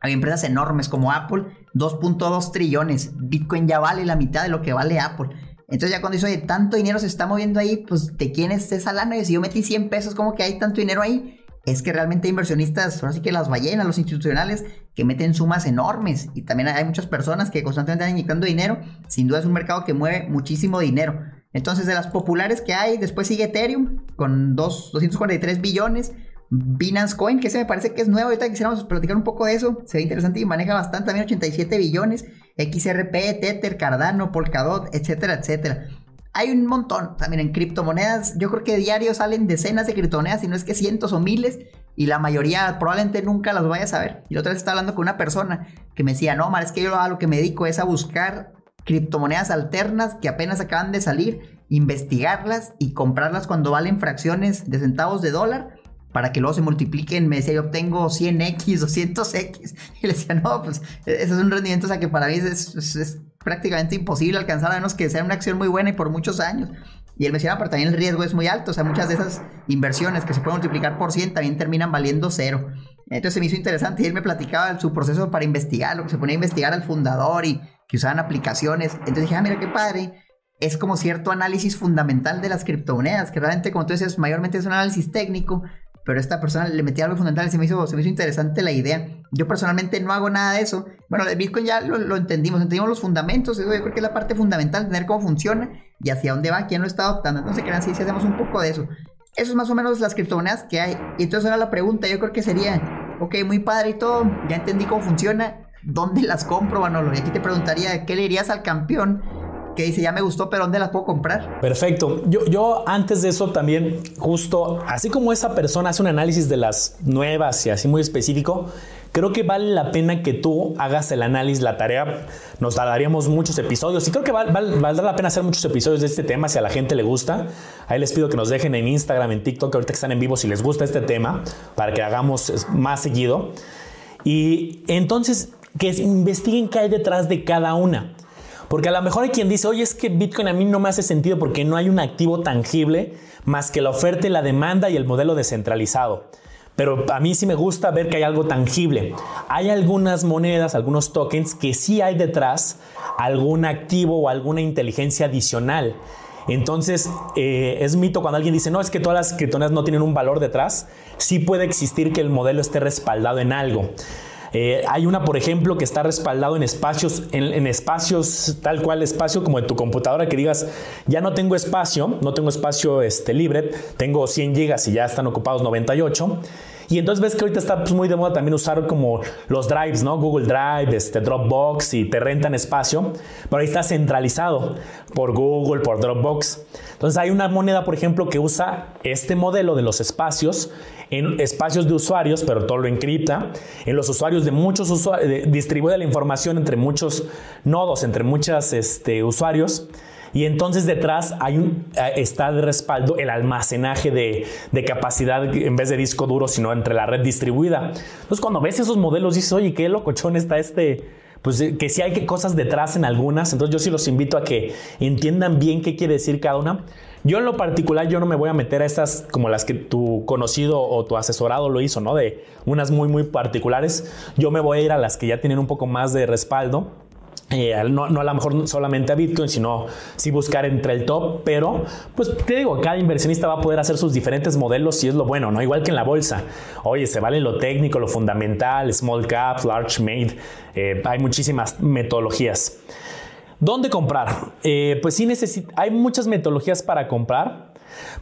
Hay empresas enormes como Apple, dos punto dos trillones. Bitcoin ya vale la mitad de lo que vale Apple. Entonces ya cuando dices, oye, tanto dinero se está moviendo ahí, pues ¿de quién es esa lana? Y si yo metí cien pesos, ¿cómo que hay tanto dinero ahí? Es que realmente hay inversionistas, ahora sí que las ballenas, los institucionales, que meten sumas enormes. Y también hay muchas personas que constantemente están inyectando dinero. Sin duda es un mercado que mueve muchísimo dinero. Entonces, de las populares que hay, después sigue Ethereum con doscientos cuarenta y tres billones. Binance Coin, que ese me parece que es nuevo, ahorita quisiéramos platicar un poco de eso, se ve interesante y maneja bastante, también ochenta y siete billones, X R P, Tether, Cardano, Polkadot, etcétera, etcétera. Hay un montón también en criptomonedas. Yo creo que diario salen decenas de criptomonedas, si no es que cientos o miles, y la mayoría probablemente nunca las vayas a ver. Y la otra vez estaba hablando con una persona que me decía, no, Omar, es que yo a lo que me dedico es a buscar criptomonedas alternas que apenas acaban de salir, investigarlas y comprarlas cuando valen fracciones de centavos de dólar, para que luego se multipliquen. Me decía, yo obtengo cien equis, doscientos equis, y le decía, no, pues ese es un rendimiento, o sea, que para mí es, es, es prácticamente imposible alcanzar, a menos que sea una acción muy buena y por muchos años. Y él me decía, ah, pero también el riesgo es muy alto, o sea, muchas de esas inversiones que se pueden multiplicar por cien también terminan valiendo cero. Entonces se me hizo interesante, y él me platicaba su proceso para investigar, lo que se ponía a investigar al fundador, y que usaban aplicaciones. Entonces dije, ah, mira qué padre. Es como cierto análisis fundamental de las criptomonedas, que realmente, como tú dices, mayormente es un análisis técnico, pero esta persona le metía algo fundamental y se me hizo, se me hizo interesante la idea. Yo personalmente no hago nada de eso. Bueno, el Bitcoin ya lo, lo entendimos, entendimos los fundamentos. Eso yo creo que es la parte fundamental, entender cómo funciona y hacia dónde va, quién lo está adoptando. Entonces, crean, sí, si hacemos un poco de eso. Eso es más o menos las criptomonedas que hay. Y entonces ahora la pregunta yo creo que sería, ok, muy padre y todo, ya entendí cómo funciona, ¿dónde las compro, Manolo? Y aquí te preguntaría, ¿qué le dirías al campeón que dice, ya me gustó, pero ¿dónde las puedo comprar? Perfecto. Yo, yo antes de eso también, justo así como esa persona hace un análisis de las nuevas y así muy específico, creo que vale la pena que tú hagas el análisis, la tarea. Nos tardaríamos muchos episodios y creo que val, val, valdrá la pena hacer muchos episodios de este tema si a la gente le gusta. Ahí les pido que nos dejen en Instagram, en TikTok, ahorita que están en vivo, si les gusta este tema, para que hagamos más seguido. Y entonces que investiguen qué hay detrás de cada una. Porque a lo mejor hay quien dice, oye, es que Bitcoin a mí no me hace sentido porque no hay un activo tangible más que la oferta y la demanda y el modelo descentralizado. Pero a mí sí me gusta ver que hay algo tangible. Hay algunas monedas, algunos tokens que sí hay detrás algún activo o alguna inteligencia adicional. Entonces, eh, es mito cuando alguien dice, no, es que todas las criptomonedas no tienen un valor detrás. Sí puede existir que el modelo esté respaldado en algo. Eh, hay una, por ejemplo, que está respaldado en espacios, en, en espacios, tal cual espacio como en tu computadora, que digas, ya no tengo espacio, no tengo espacio este, libre, tengo cien gigas y ya están ocupados noventa y ocho. Y entonces ves que ahorita está pues, muy de moda también usar como los drives, ¿no? Google Drive, este, Dropbox, y te rentan espacio, pero ahí está centralizado por Google, por Dropbox. Entonces hay una moneda, por ejemplo, que usa este modelo de los espacios en espacios de usuarios, pero todo lo encripta, en los usuarios de muchos usuarios, distribuye la información entre muchos nodos, entre muchos este, usuarios. Y entonces detrás hay un, está de respaldo el almacenaje de, de capacidad en vez de disco duro, sino entre la red distribuida. Entonces cuando ves esos modelos dices, oye, qué locochón está este, pues que sí hay que cosas detrás en algunas. Entonces yo sí los invito a que entiendan bien qué quiere decir cada una. Yo en lo particular, yo no me voy a meter a estas como las que tu conocido o tu asesorado lo hizo, ¿no? De unas muy, muy particulares. Yo me voy a ir a las que ya tienen un poco más de respaldo. Eh, no, no a lo mejor solamente a Bitcoin, sino sí buscar entre el top, pero pues te digo, cada inversionista va a poder hacer sus diferentes modelos y es lo bueno, ¿no? Igual que en la bolsa, oye, se vale lo técnico, lo fundamental, small cap, large mid, eh, hay muchísimas metodologías. ¿Dónde comprar? Eh, pues sí necesit- hay muchas metodologías para comprar,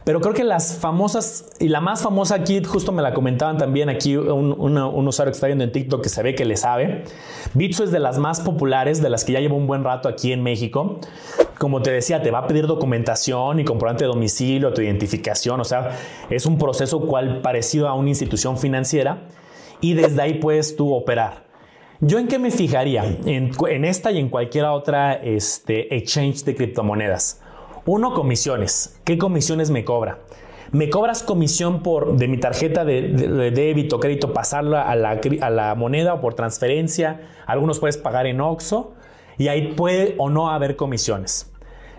pero creo que las famosas, y la más famosa aquí, justo me la comentaban también aquí un, una, un usuario que está viendo en TikTok que se ve que le sabe. Bitso es de las más populares, de las que ya llevo un buen rato aquí en México. Como te decía, te va a pedir documentación y comprobante de domicilio, tu identificación, o sea, es un proceso cual parecido a una institución financiera y desde ahí puedes tú operar. ¿Yo en qué me fijaría? En, en esta y en cualquier otra este, exchange de criptomonedas. Uno, comisiones. ¿Qué comisiones me cobra? ¿Me cobras comisión por, de mi tarjeta de, de, de débito, crédito, pasarla a la, a la moneda o por transferencia? Algunos puedes pagar en OXXO y ahí puede o no haber comisiones.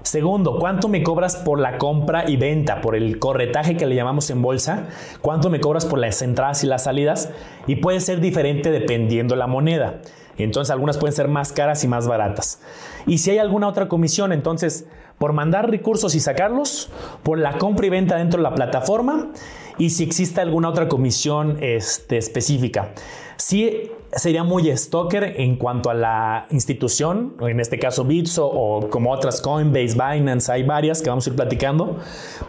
Segundo, ¿cuánto me cobras por la compra y venta, por el corretaje que le llamamos en bolsa? ¿Cuánto me cobras por las entradas y las salidas? Y puede ser diferente dependiendo la moneda. Entonces, algunas pueden ser más caras y más baratas. Y si hay alguna otra comisión, entonces, por mandar recursos y sacarlos, por la compra y venta dentro de la plataforma y si existe alguna otra comisión este, específica. Sí sería muy stalker en cuanto a la institución, en este caso Bitso o como otras Coinbase, Binance, hay varias que vamos a ir platicando.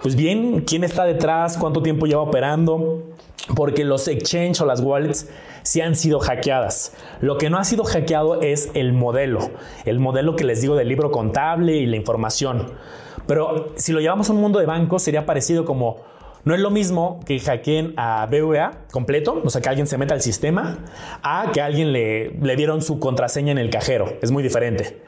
Pues bien, ¿quién está detrás? ¿Cuánto tiempo lleva operando? Porque los exchange o las wallets sí han sido hackeadas. Lo que no ha sido hackeado es el modelo, el modelo que les digo del libro contable y la información. Pero si lo llevamos a un mundo de bancos sería parecido como, no es lo mismo que hackeen a B B V A completo, o sea, que alguien se meta al sistema, a que alguien le, le dieron su contraseña en el cajero. Es muy diferente.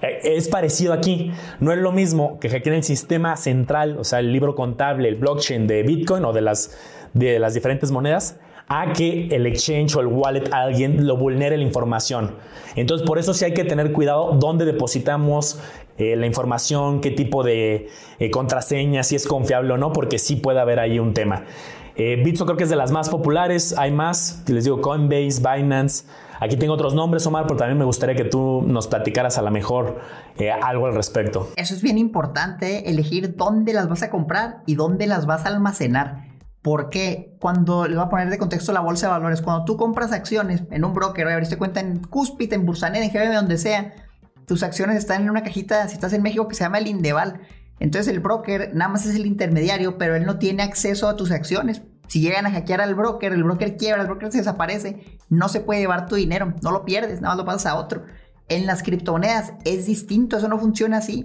Es parecido aquí. No es lo mismo que hackeen el sistema central, o sea, el libro contable, el blockchain de Bitcoin o de las, de las diferentes monedas, a que el exchange o el wallet alguien lo vulnere la información. Entonces, por eso sí hay que tener cuidado dónde depositamos eh, la información, qué tipo de eh, contraseña, si es confiable o no, porque sí puede haber ahí un tema. Eh, Bitso creo que es de las más populares. Hay más, les digo Coinbase, Binance. Aquí tengo otros nombres, Omar, pero también me gustaría que tú nos platicaras a lo mejor eh, algo al respecto. Eso es bien importante, elegir dónde las vas a comprar y dónde las vas a almacenar. Porque cuando, le voy a poner de contexto la bolsa de valores, cuando tú compras acciones en un broker, abriste cuenta en Cúspit, en Bursanet, en G B M, donde sea, tus acciones están en una cajita, si estás en México, que se llama el INDEVAL. Entonces el broker nada más es el intermediario, pero él no tiene acceso a tus acciones. Si llegan a hackear al broker, el broker quiebra, el broker se desaparece, no se puede llevar tu dinero, no lo pierdes, nada más lo pasas a otro. En las criptomonedas es distinto, eso no funciona así.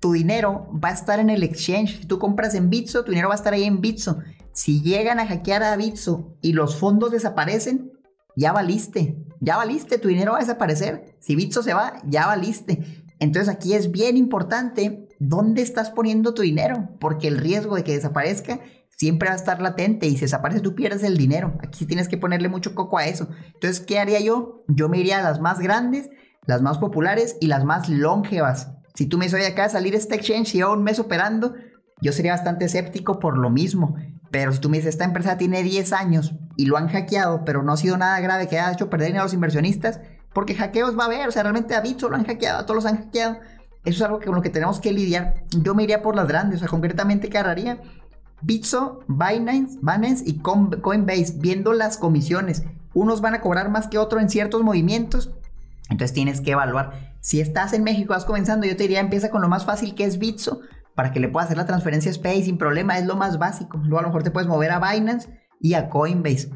Tu dinero va a estar en el exchange. Si tú compras en Bitso, tu dinero va a estar ahí en Bitso. Si llegan a hackear a Bitso y los fondos desaparecen, ya valiste, ya valiste, tu dinero va a desaparecer. Si Bitso se va, ya valiste. Entonces aquí es bien importante dónde estás poniendo tu dinero, porque el riesgo de que desaparezca siempre va a estar latente y si desaparece tú pierdes el dinero. Aquí tienes que ponerle mucho coco a eso. Entonces, ¿qué haría yo? Yo me iría a las más grandes, las más populares y las más longevas. Si tú me dices, oye, acá salir este exchange y lleva un mes operando, yo sería bastante escéptico por lo mismo. Pero si tú me dices, esta empresa tiene diez años y lo han hackeado, pero no ha sido nada grave que haya hecho perder dinero a los inversionistas, porque hackeos va a haber, o sea, realmente a Bitso lo han hackeado, a todos los han hackeado. Eso es algo que, con lo que tenemos que lidiar. Yo me iría por las grandes, o sea, concretamente, ¿qué haría? Bitso, Binance, Binance y Coinbase, viendo las comisiones. Unos van a cobrar más que otros en ciertos movimientos, entonces tienes que evaluar. Si estás en México, vas comenzando, yo te diría, empieza con lo más fácil que es Bitso, para que le puedas hacer la transferencia SPAY sin problema, es lo más básico. Luego a lo mejor te puedes mover a Binance y a Coinbase,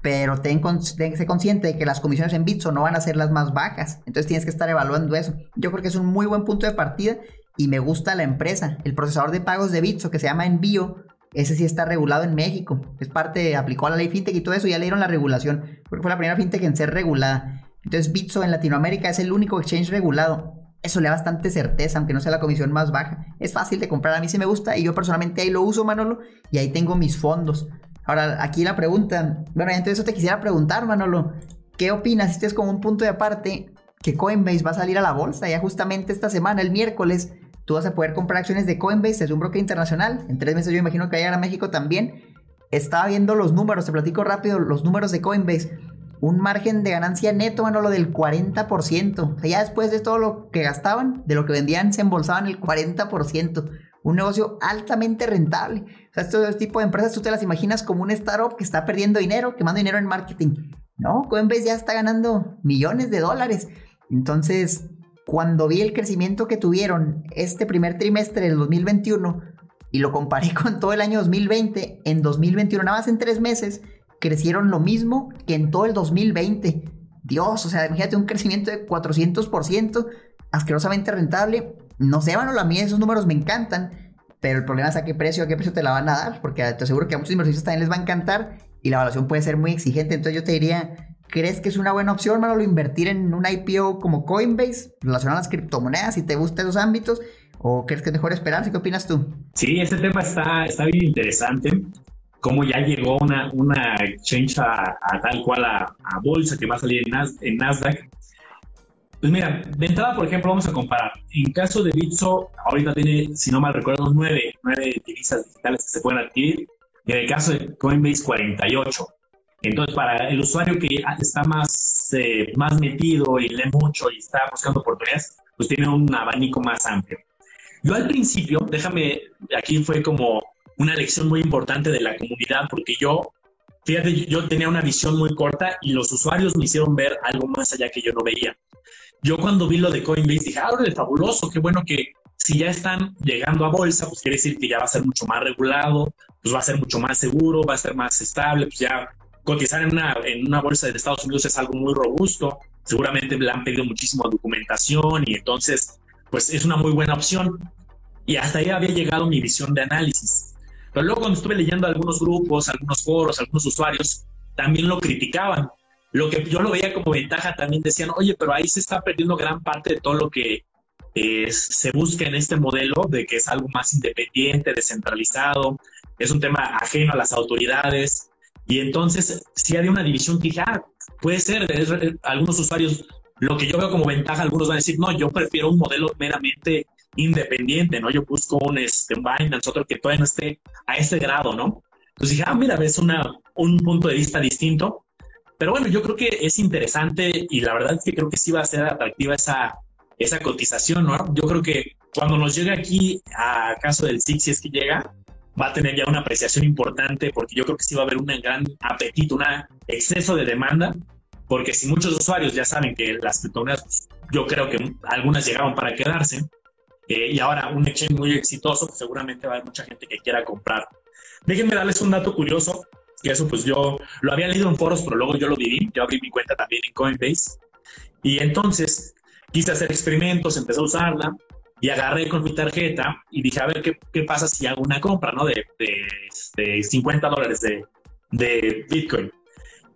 pero ten que ser consciente de que las comisiones en Bitso no van a ser las más bajas, entonces tienes que estar evaluando eso. Yo creo que es un muy buen punto de partida y me gusta la empresa. El procesador de pagos de Bitso que se llama Envío Ese sí está regulado en México. Es parte, aplicó a la ley fintech y todo eso. Ya le dieron la regulación. Porque fue la primera fintech en ser regulada. Entonces Bitso en Latinoamérica es el único exchange regulado. Eso le da bastante certeza, aunque no sea la comisión más baja. Es fácil de comprar, a mí sí me gusta. Y yo personalmente ahí lo uso, Manolo. Y ahí tengo mis fondos. Ahora, aquí la pregunta. Bueno, entonces eso te quisiera preguntar, Manolo. ¿Qué opinas? Este es como un punto de aparte. Que Coinbase va a salir a la bolsa. Ya justamente esta semana, el miércoles, tú vas a poder comprar acciones de Coinbase, es un broker internacional. En tres meses yo imagino que va a llegar a México también. Estaba viendo los números, te platico rápido, los números de Coinbase. Un margen de ganancia neto, Manolo, del cuarenta por ciento. O sea, ya después de todo lo que gastaban, de lo que vendían, se embolsaban el cuarenta por ciento. Un negocio altamente rentable. O sea, este tipo de empresas tú te las imaginas como un startup que está perdiendo dinero, quemando dinero en marketing. No, Coinbase ya está ganando millones de dólares. Entonces, cuando vi el crecimiento que tuvieron este primer trimestre del dos mil veintiuno y lo comparé con todo el año dos mil veinte, en dos mil veintiuno, nada más en tres meses, crecieron lo mismo que en todo el dos mil veinte. Dios, o sea, imagínate un crecimiento de cuatrocientos por ciento, asquerosamente rentable. No sé, Manolo, a mí esos números me encantan, pero el problema es a qué precio, a qué precio te la van a dar, porque te aseguro que a muchos inversionistas también les va a encantar y la evaluación puede ser muy exigente. Entonces yo te diría... ¿Crees que es una buena opción, Manolo, invertir en un I P O como Coinbase relacionado a las criptomonedas, si te gustan esos ámbitos? ¿O crees que es mejor esperar? ¿Qué opinas tú? Sí, este tema está, está bien interesante. Cómo ya llegó una, una exchange a, a tal cual a, a bolsa que va a salir en, Nas, en Nasdaq. Pues mira, de entrada, por ejemplo, vamos a comparar. En caso de Bitso, ahorita tiene, si no mal recuerdo, nueve, nueve divisas digitales que se pueden adquirir. Y en el caso de Coinbase, cuarenta y ocho. Entonces, para el usuario que está más, eh, más metido y lee mucho y está buscando oportunidades, pues tiene un abanico más amplio. Yo al principio, déjame, aquí fue como una lección muy importante de la comunidad, porque yo, fíjate, yo tenía una visión muy corta y los usuarios me hicieron ver algo más allá que yo no veía. Yo cuando vi lo de Coinbase dije, ah, es fabuloso, qué bueno que si ya están llegando a bolsa, pues quiere decir que ya va a ser mucho más regulado, pues va a ser mucho más seguro, va a ser más estable, pues ya... Cotizar en una, en una bolsa de Estados Unidos es algo muy robusto. Seguramente le han pedido muchísima documentación y entonces, pues es una muy buena opción. Y hasta ahí había llegado mi visión de análisis. Pero luego cuando estuve leyendo algunos grupos, algunos foros, algunos usuarios, también lo criticaban. Lo que yo lo veía como ventaja también decían, oye, pero ahí se está perdiendo gran parte de todo lo que eh, se busca en este modelo, de que es algo más independiente, descentralizado, es un tema ajeno a las autoridades. Y entonces, si había una división que dije, ah, puede ser, es, algunos usuarios, lo que yo veo como ventaja, algunos van a decir, no, yo prefiero un modelo meramente independiente, ¿no? Yo busco un, este, un Binance, otro que todavía no esté a ese grado, ¿no? Entonces dije, ah, mira, es una, un punto de vista distinto. Pero bueno, yo creo que es interesante y la verdad es que creo que sí va a ser atractiva esa, esa cotización, ¿no? Yo creo que cuando nos llegue aquí, a caso del S I C, si es que llega, va a tener ya una apreciación importante porque yo creo que sí va a haber un gran apetito, un exceso de demanda, porque si muchos usuarios ya saben que las criptomonedas, pues, yo creo que algunas llegaron para quedarse, eh, y ahora un exchange muy exitoso, pues seguramente va a haber mucha gente que quiera comprar. Déjenme darles un dato curioso, que eso pues yo lo había leído en foros, pero luego yo lo viví, yo abrí mi cuenta también en Coinbase, y entonces quise hacer experimentos, empecé a usarla, y agarré con mi tarjeta y dije, a ver, ¿qué, qué pasa si hago una compra, ¿no? De, de, de cincuenta dólares de, de Bitcoin.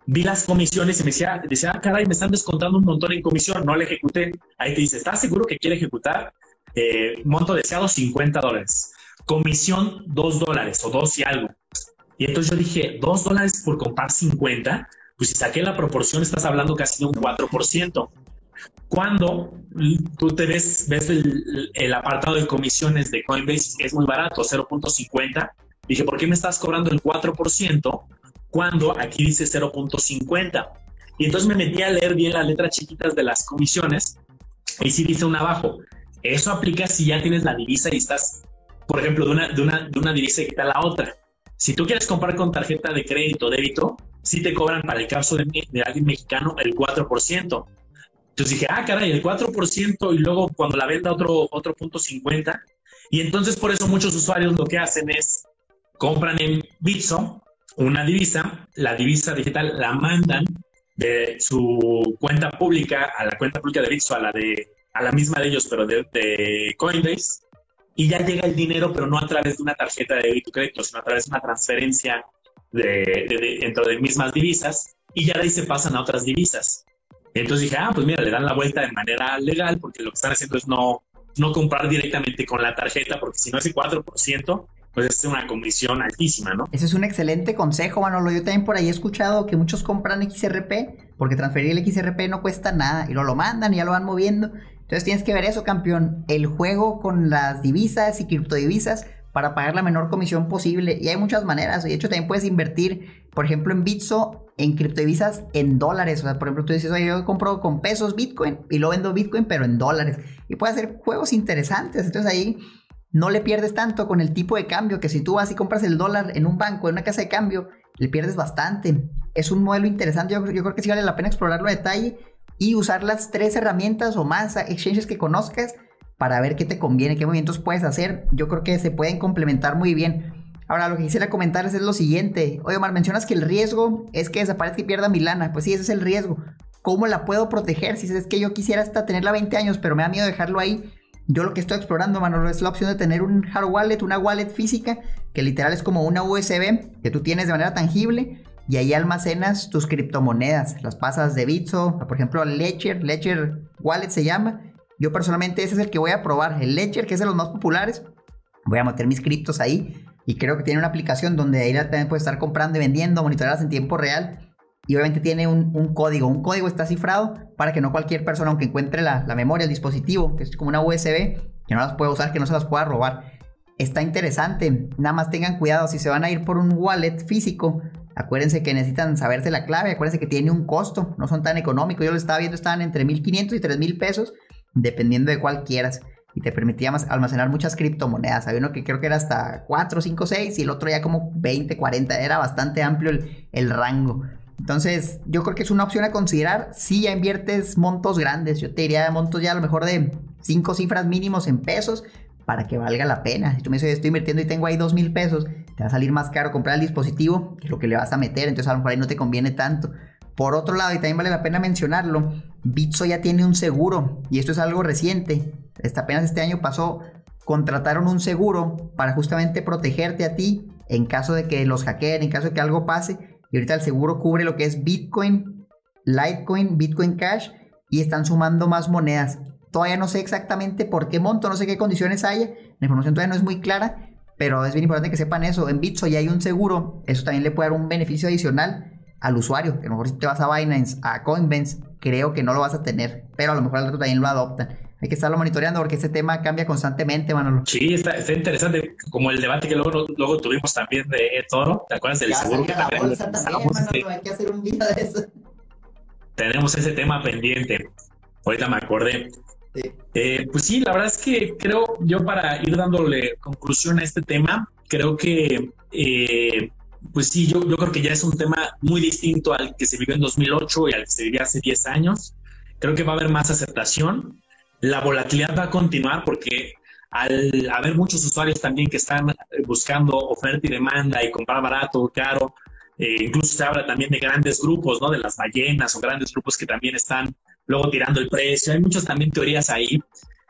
Vi las comisiones y me decía, decía, ah, caray, me están descontando un montón en comisión, no le ejecuté. Ahí te dice, ¿estás seguro que quiere ejecutar? Eh, monto deseado, cincuenta dólares. Comisión, dos dólares o dos y algo. Y entonces yo dije, dos dólares por comprar cincuenta. Pues si saqué la proporción, estás hablando casi de un cuatro por ciento. Cuando tú te ves, ves el, el apartado de comisiones de Coinbase, es muy barato, cero punto cincuenta. Dije, ¿por qué me estás cobrando el cuatro por ciento cuando aquí dice cero punto cincuenta? Y entonces me metí a leer bien las letras chiquitas de las comisiones y sí dice un abajo. Eso aplica si ya tienes la divisa y estás, por ejemplo, de una, de una, de una divisa y a la otra. Si tú quieres comprar con tarjeta de crédito o débito, sí te cobran para el caso de, de alguien mexicano el cuatro por ciento. Entonces dije, ah, caray, el cuatro por ciento y luego cuando la venda otro, otro punto cincuenta. Y entonces por eso muchos usuarios lo que hacen es compran en Bitso una divisa, la divisa digital la mandan de su cuenta pública a la cuenta pública de Bitso, a la, de, a la misma de ellos, pero de, de Coinbase. y ya llega el dinero, pero no a través de una tarjeta de débito o crédito, sino a través de una transferencia de, de, de, dentro de mismas divisas, y ya de ahí se pasan a otras divisas. Entonces dije, ah, pues mira, le dan la vuelta de manera legal, porque lo que están haciendo es no, no comprar directamente con la tarjeta, porque si no ese cuatro por ciento, pues es una comisión altísima, ¿no? Ese es un excelente consejo, Manolo. Yo también por ahí he escuchado que muchos compran X R P, porque transferir el X R P no cuesta nada, y luego lo mandan y ya lo van moviendo. Entonces tienes que ver eso, campeón, el juego con las divisas y criptodivisas para pagar la menor comisión posible. Y hay muchas maneras. De hecho, también puedes invertir, por ejemplo, en Bitso, en criptodivisas, en dólares. O sea, por ejemplo, tú dices, oye, yo compro con pesos Bitcoin y lo vendo Bitcoin, pero en dólares. Y puedes hacer juegos interesantes. Entonces ahí no le pierdes tanto con el tipo de cambio, que si tú vas y compras el dólar en un banco, en una casa de cambio, le pierdes bastante. Es un modelo interesante. Yo, yo creo que sí vale la pena explorarlo a detalle y usar las tres herramientas o más exchanges que conozcas para ver qué te conviene, qué movimientos puedes hacer. Yo creo que se pueden complementar muy bien. Ahora, lo que quisiera comentarles es lo siguiente. Oye, Omar, mencionas que el riesgo es que desaparezca y pierda mi lana. Pues sí, ese es el riesgo. ¿Cómo la puedo proteger? Si es que yo quisiera hasta tenerla veinte años, pero me da miedo dejarlo ahí. Yo lo que estoy explorando, Manolo, es la opción de tener un hard wallet, una wallet física, que literal es como una U S B que tú tienes de manera tangible y ahí almacenas tus criptomonedas. Las pasas de Bitso, por ejemplo, al Ledger, Ledger Wallet se llama. Yo personalmente ese es el que voy a probar. El Ledger, que es de los más populares, voy a meter mis criptos ahí. Y creo que tiene una aplicación donde ahí también puedes estar comprando y vendiendo, monitorearlas en tiempo real. Y obviamente tiene un, un código. Un código está cifrado para que no cualquier persona, aunque encuentre la, la memoria, el dispositivo, que es como una U S B, que no las pueda usar, que no se las pueda robar. Está interesante. Nada más tengan cuidado. Si se van a ir por un wallet físico, acuérdense que necesitan saberse la clave. Acuérdense que tiene un costo. No son tan económicos. Yo lo estaba viendo, estaban entre mil quinientos y tres mil pesos, dependiendo de cuál quieras. Y te permitía almacenar muchas criptomonedas. Había uno que creo que era hasta cuatro, cinco, seis y el otro ya como veinte, cuarenta. Era bastante amplio el, el rango. Entonces yo creo que es una opción a considerar si ya inviertes montos grandes. Yo te diría montos ya a lo mejor de cinco cifras mínimos en pesos para que valga la pena. Si tú me dices, estoy invirtiendo y tengo ahí dos mil pesos, te va a salir más caro comprar el dispositivo que lo que le vas a meter. Entonces a lo mejor ahí no te conviene tanto. Por otro lado, y también vale la pena mencionarlo, Bitso ya tiene un seguro, y esto es algo reciente. Hasta apenas este año pasó, contrataron un seguro para justamente protegerte a ti en caso de que los hackeen, en caso de que algo pase. Y ahorita el seguro cubre lo que es Bitcoin, Litecoin, Bitcoin Cash, y están sumando más monedas. Todavía no sé exactamente por qué monto, no sé qué condiciones haya, la información todavía no es muy clara, pero es bien importante que sepan eso. En Bitso ya hay un seguro, eso también le puede dar un beneficio adicional al usuario, que a lo mejor si te vas a Binance, a Coinbase, creo que no lo vas a tener, pero a lo mejor al rato también lo adoptan. Hay que estarlo monitoreando porque este tema cambia constantemente, Manolo. Sí, está, está interesante, como el debate que luego, luego tuvimos también de eToro. ¿Te acuerdas del ya seguro que también, bolsa, también Manolo, hay que hacer un video de eso? Tenemos ese tema pendiente. Ahorita me acordé. Sí. Eh, pues sí, la verdad es que creo yo, para ir dándole conclusión a este tema, creo que eh, pues sí, yo, yo creo que ya es un tema muy distinto al que se vivió en dos mil ocho y al que se vivía hace diez años. Creo que va a haber más aceptación. La volatilidad va a continuar porque al haber muchos usuarios también que están buscando oferta y demanda y comprar barato o caro, eh, incluso se habla también de grandes grupos, ¿no? De las ballenas o grandes grupos que también están luego tirando el precio. Hay muchas también teorías ahí.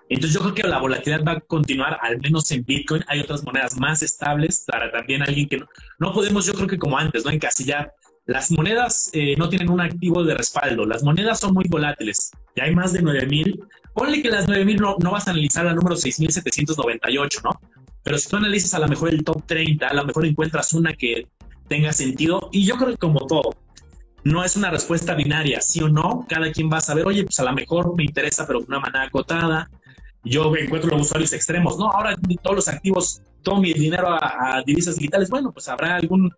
Entonces yo creo que la volatilidad va a continuar, al menos en Bitcoin. Hay otras monedas más estables para también alguien que no, no podemos, yo creo que como antes, ¿no? Encasillar. Las monedas eh, no tienen un activo de respaldo. Las monedas son muy volátiles. Ya hay más de nueve mil. Ponle que las nueve mil no, no vas a analizar al número seis mil setecientos noventa y ocho, ¿no? Pero si tú analizas a lo mejor el top treinta, a lo mejor encuentras una que tenga sentido. Y yo creo que como todo, no es una respuesta binaria, sí o no. Cada quien va a saber, oye, pues a lo mejor me interesa, pero de una manera acotada. Yo encuentro los usuarios extremos, ¿no? Ahora todos los activos, todo mi dinero a, a divisas digitales. Bueno, pues habrá algún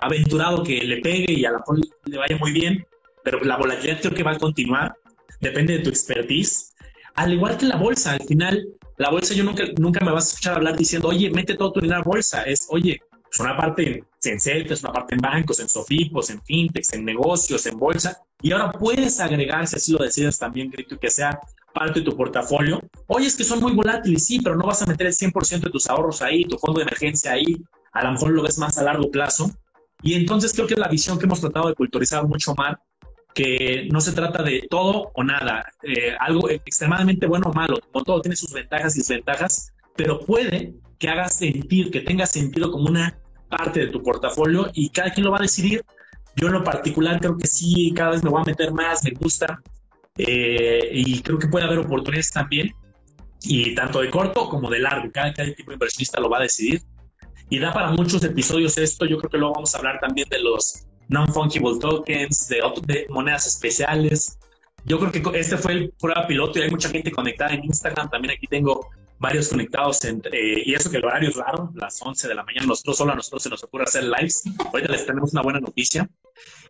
aventurado que le pegue y a la mejor le vaya muy bien, pero la volatilidad creo que va a continuar, depende de tu expertise, al igual que la bolsa. Al final, la bolsa, yo nunca, nunca me vas a escuchar hablar diciendo, oye, mete todo tu dinero a bolsa. Es, oye, es una parte en CETES, una parte en bancos, en SOFIPOs, en fintechs, en negocios, en bolsa, y ahora puedes agregar, si así lo decides también, cripto, que sea parte de tu portafolio. Oye, es que son muy volátiles, sí, pero no vas a meter el cien por ciento de tus ahorros ahí, tu fondo de emergencia ahí, a lo mejor lo ves más a largo plazo. Y entonces creo que es la visión que hemos tratado de culturizar mucho más, que no se trata de todo o nada, eh, algo extremadamente bueno o malo, como todo tiene sus ventajas y desventajas, pero puede que haga sentir, que tenga sentido como una parte de tu portafolio y cada quien lo va a decidir. Yo en lo particular creo que sí, cada vez me voy a meter más, me gusta eh, y creo que puede haber oportunidades también, y tanto de corto como de largo, cada, cada tipo de inversionista lo va a decidir. Y da para muchos episodios esto. Yo creo que luego vamos a hablar también de los non-fungible tokens, de, de monedas especiales. Yo creo que este fue el prueba piloto y hay mucha gente conectada en Instagram. También aquí tengo varios conectados. En, eh, y eso que el horario es raro, las once de la mañana. Nosotros, solo a nosotros se nos ocurre hacer lives. Ahorita les tenemos una buena noticia.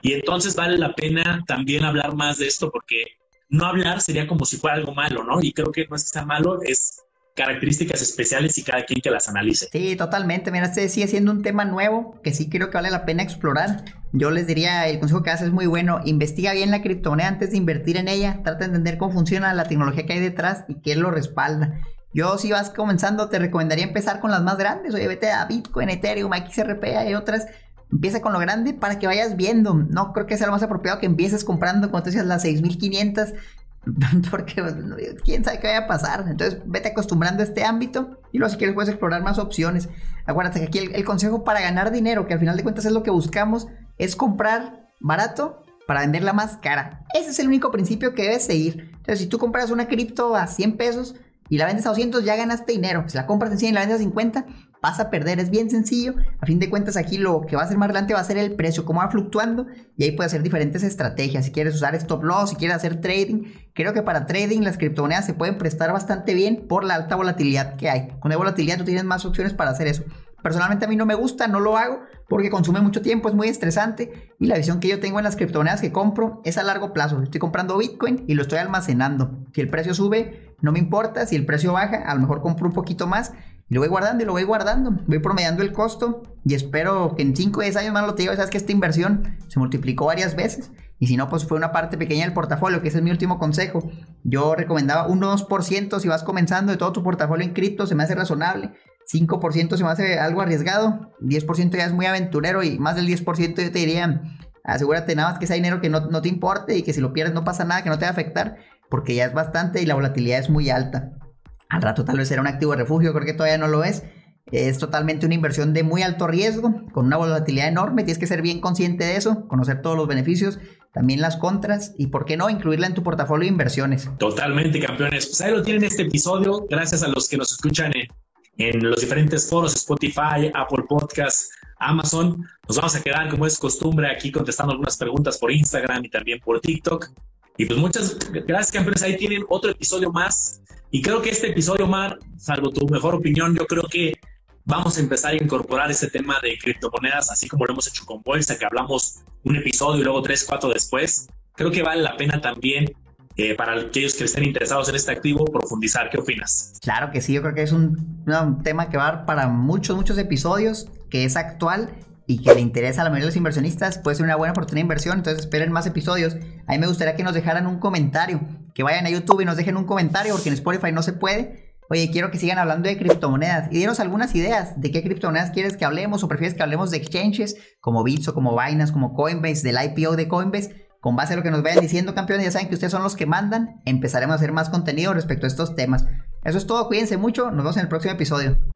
Y entonces vale la pena también hablar más de esto, porque no hablar sería como si fuera algo malo, ¿no? Y creo que no es que sea malo, es características especiales y cada quien que las analice. Sí, totalmente. Mira, este sigue siendo un tema nuevo que sí creo que vale la pena explorar. Yo les diría, el consejo que haces es muy bueno. Investiga bien la criptomoneda antes de invertir en ella. Trata de entender cómo funciona la tecnología que hay detrás y qué lo respalda. Yo, si vas comenzando, te recomendaría empezar con las más grandes. Oye, vete a Bitcoin, Ethereum, X R P, hay otras. Empieza con lo grande para que vayas viendo. No creo que sea lo más apropiado que empieces comprando, cuando te decías, las seis mil quinientas. Porque quién sabe qué vaya a pasar. Entonces vete acostumbrando a este ámbito y luego, si quieres, puedes explorar más opciones. Acuérdate que aquí el, el consejo para ganar dinero, que al final de cuentas es lo que buscamos, es comprar barato para venderla más cara. Ese es el único principio que debes seguir. Entonces, si tú compras una cripto a cien pesos y la vendes a doscientos, ya ganaste dinero. Si la compras en cien y la vendes a cincuenta, vas a perder. Es bien sencillo. A fin de cuentas, aquí lo que va a ser más relevante va a ser el precio, cómo va fluctuando, y ahí puedes hacer diferentes estrategias. Si quieres usar stop loss, si quieres hacer trading. Creo que para trading las criptomonedas se pueden prestar bastante bien por la alta volatilidad que hay. Con la volatilidad tú tienes más opciones para hacer eso. Personalmente a mí no me gusta, no lo hago porque consume mucho tiempo, es muy estresante, y la visión que yo tengo en las criptomonedas que compro es a largo plazo. Estoy comprando Bitcoin y lo estoy almacenando. Si el precio sube, no me importa. Si el precio baja, a lo mejor compro un poquito más. Y lo voy guardando y lo voy guardando. Voy promediando el costo y espero que en cinco o diez años más lo te digo. Sabes que esta inversión se multiplicó varias veces. Y si no, pues fue una parte pequeña del portafolio, que ese es mi último consejo. Yo recomendaba un dos por ciento si vas comenzando de todo tu portafolio en cripto, se me hace razonable. cinco por ciento se me hace algo arriesgado. diez por ciento ya es muy aventurero, y más del diez por ciento yo te diría, asegúrate nada más que sea dinero que no, no te importe y que si lo pierdes no pasa nada, que no te va a afectar, porque ya es bastante y la volatilidad es muy alta. Al rato tal vez será un activo de refugio, creo que todavía no lo es. Es totalmente una inversión de muy alto riesgo, con una volatilidad enorme. Tienes que ser bien consciente de eso, conocer todos los beneficios, también las contras, y por qué no incluirla en tu portafolio de inversiones. Totalmente, campeones. Pues ahí lo tienen este episodio. Gracias a los que nos escuchan en, en los diferentes foros, Spotify, Apple Podcasts, Amazon. Nos vamos a quedar, como es costumbre, aquí contestando algunas preguntas por Instagram y también por TikTok. Y pues muchas gracias, campeones. Ahí tienen otro episodio más. Y creo que este episodio, Omar, salvo tu mejor opinión, yo creo que vamos a empezar a incorporar este tema de criptomonedas, así como lo hemos hecho con Bolsa, que hablamos un episodio y luego tres, cuatro después. Creo que vale la pena también, eh, para aquellos que estén interesados en este activo, profundizar. ¿Qué opinas? Claro que sí, yo creo que es un, un tema que va a dar para muchos, muchos episodios, que es actual y que le interesa a la mayoría de los inversionistas. Puede ser una buena oportunidad de inversión, entonces esperen más episodios. A mí me gustaría que nos dejaran un comentario, que vayan a YouTube y nos dejen un comentario, porque en Spotify no se puede. Oye, quiero que sigan hablando de criptomonedas, y denos algunas ideas de qué criptomonedas quieres que hablemos, o prefieres que hablemos de exchanges como Bitso, como Binance, como Coinbase, del I P O de Coinbase. Con base a lo que nos vayan diciendo, campeones, ya saben que ustedes son los que mandan. Empezaremos a hacer más contenido respecto a estos temas. Eso es todo, cuídense mucho, nos vemos en el próximo episodio.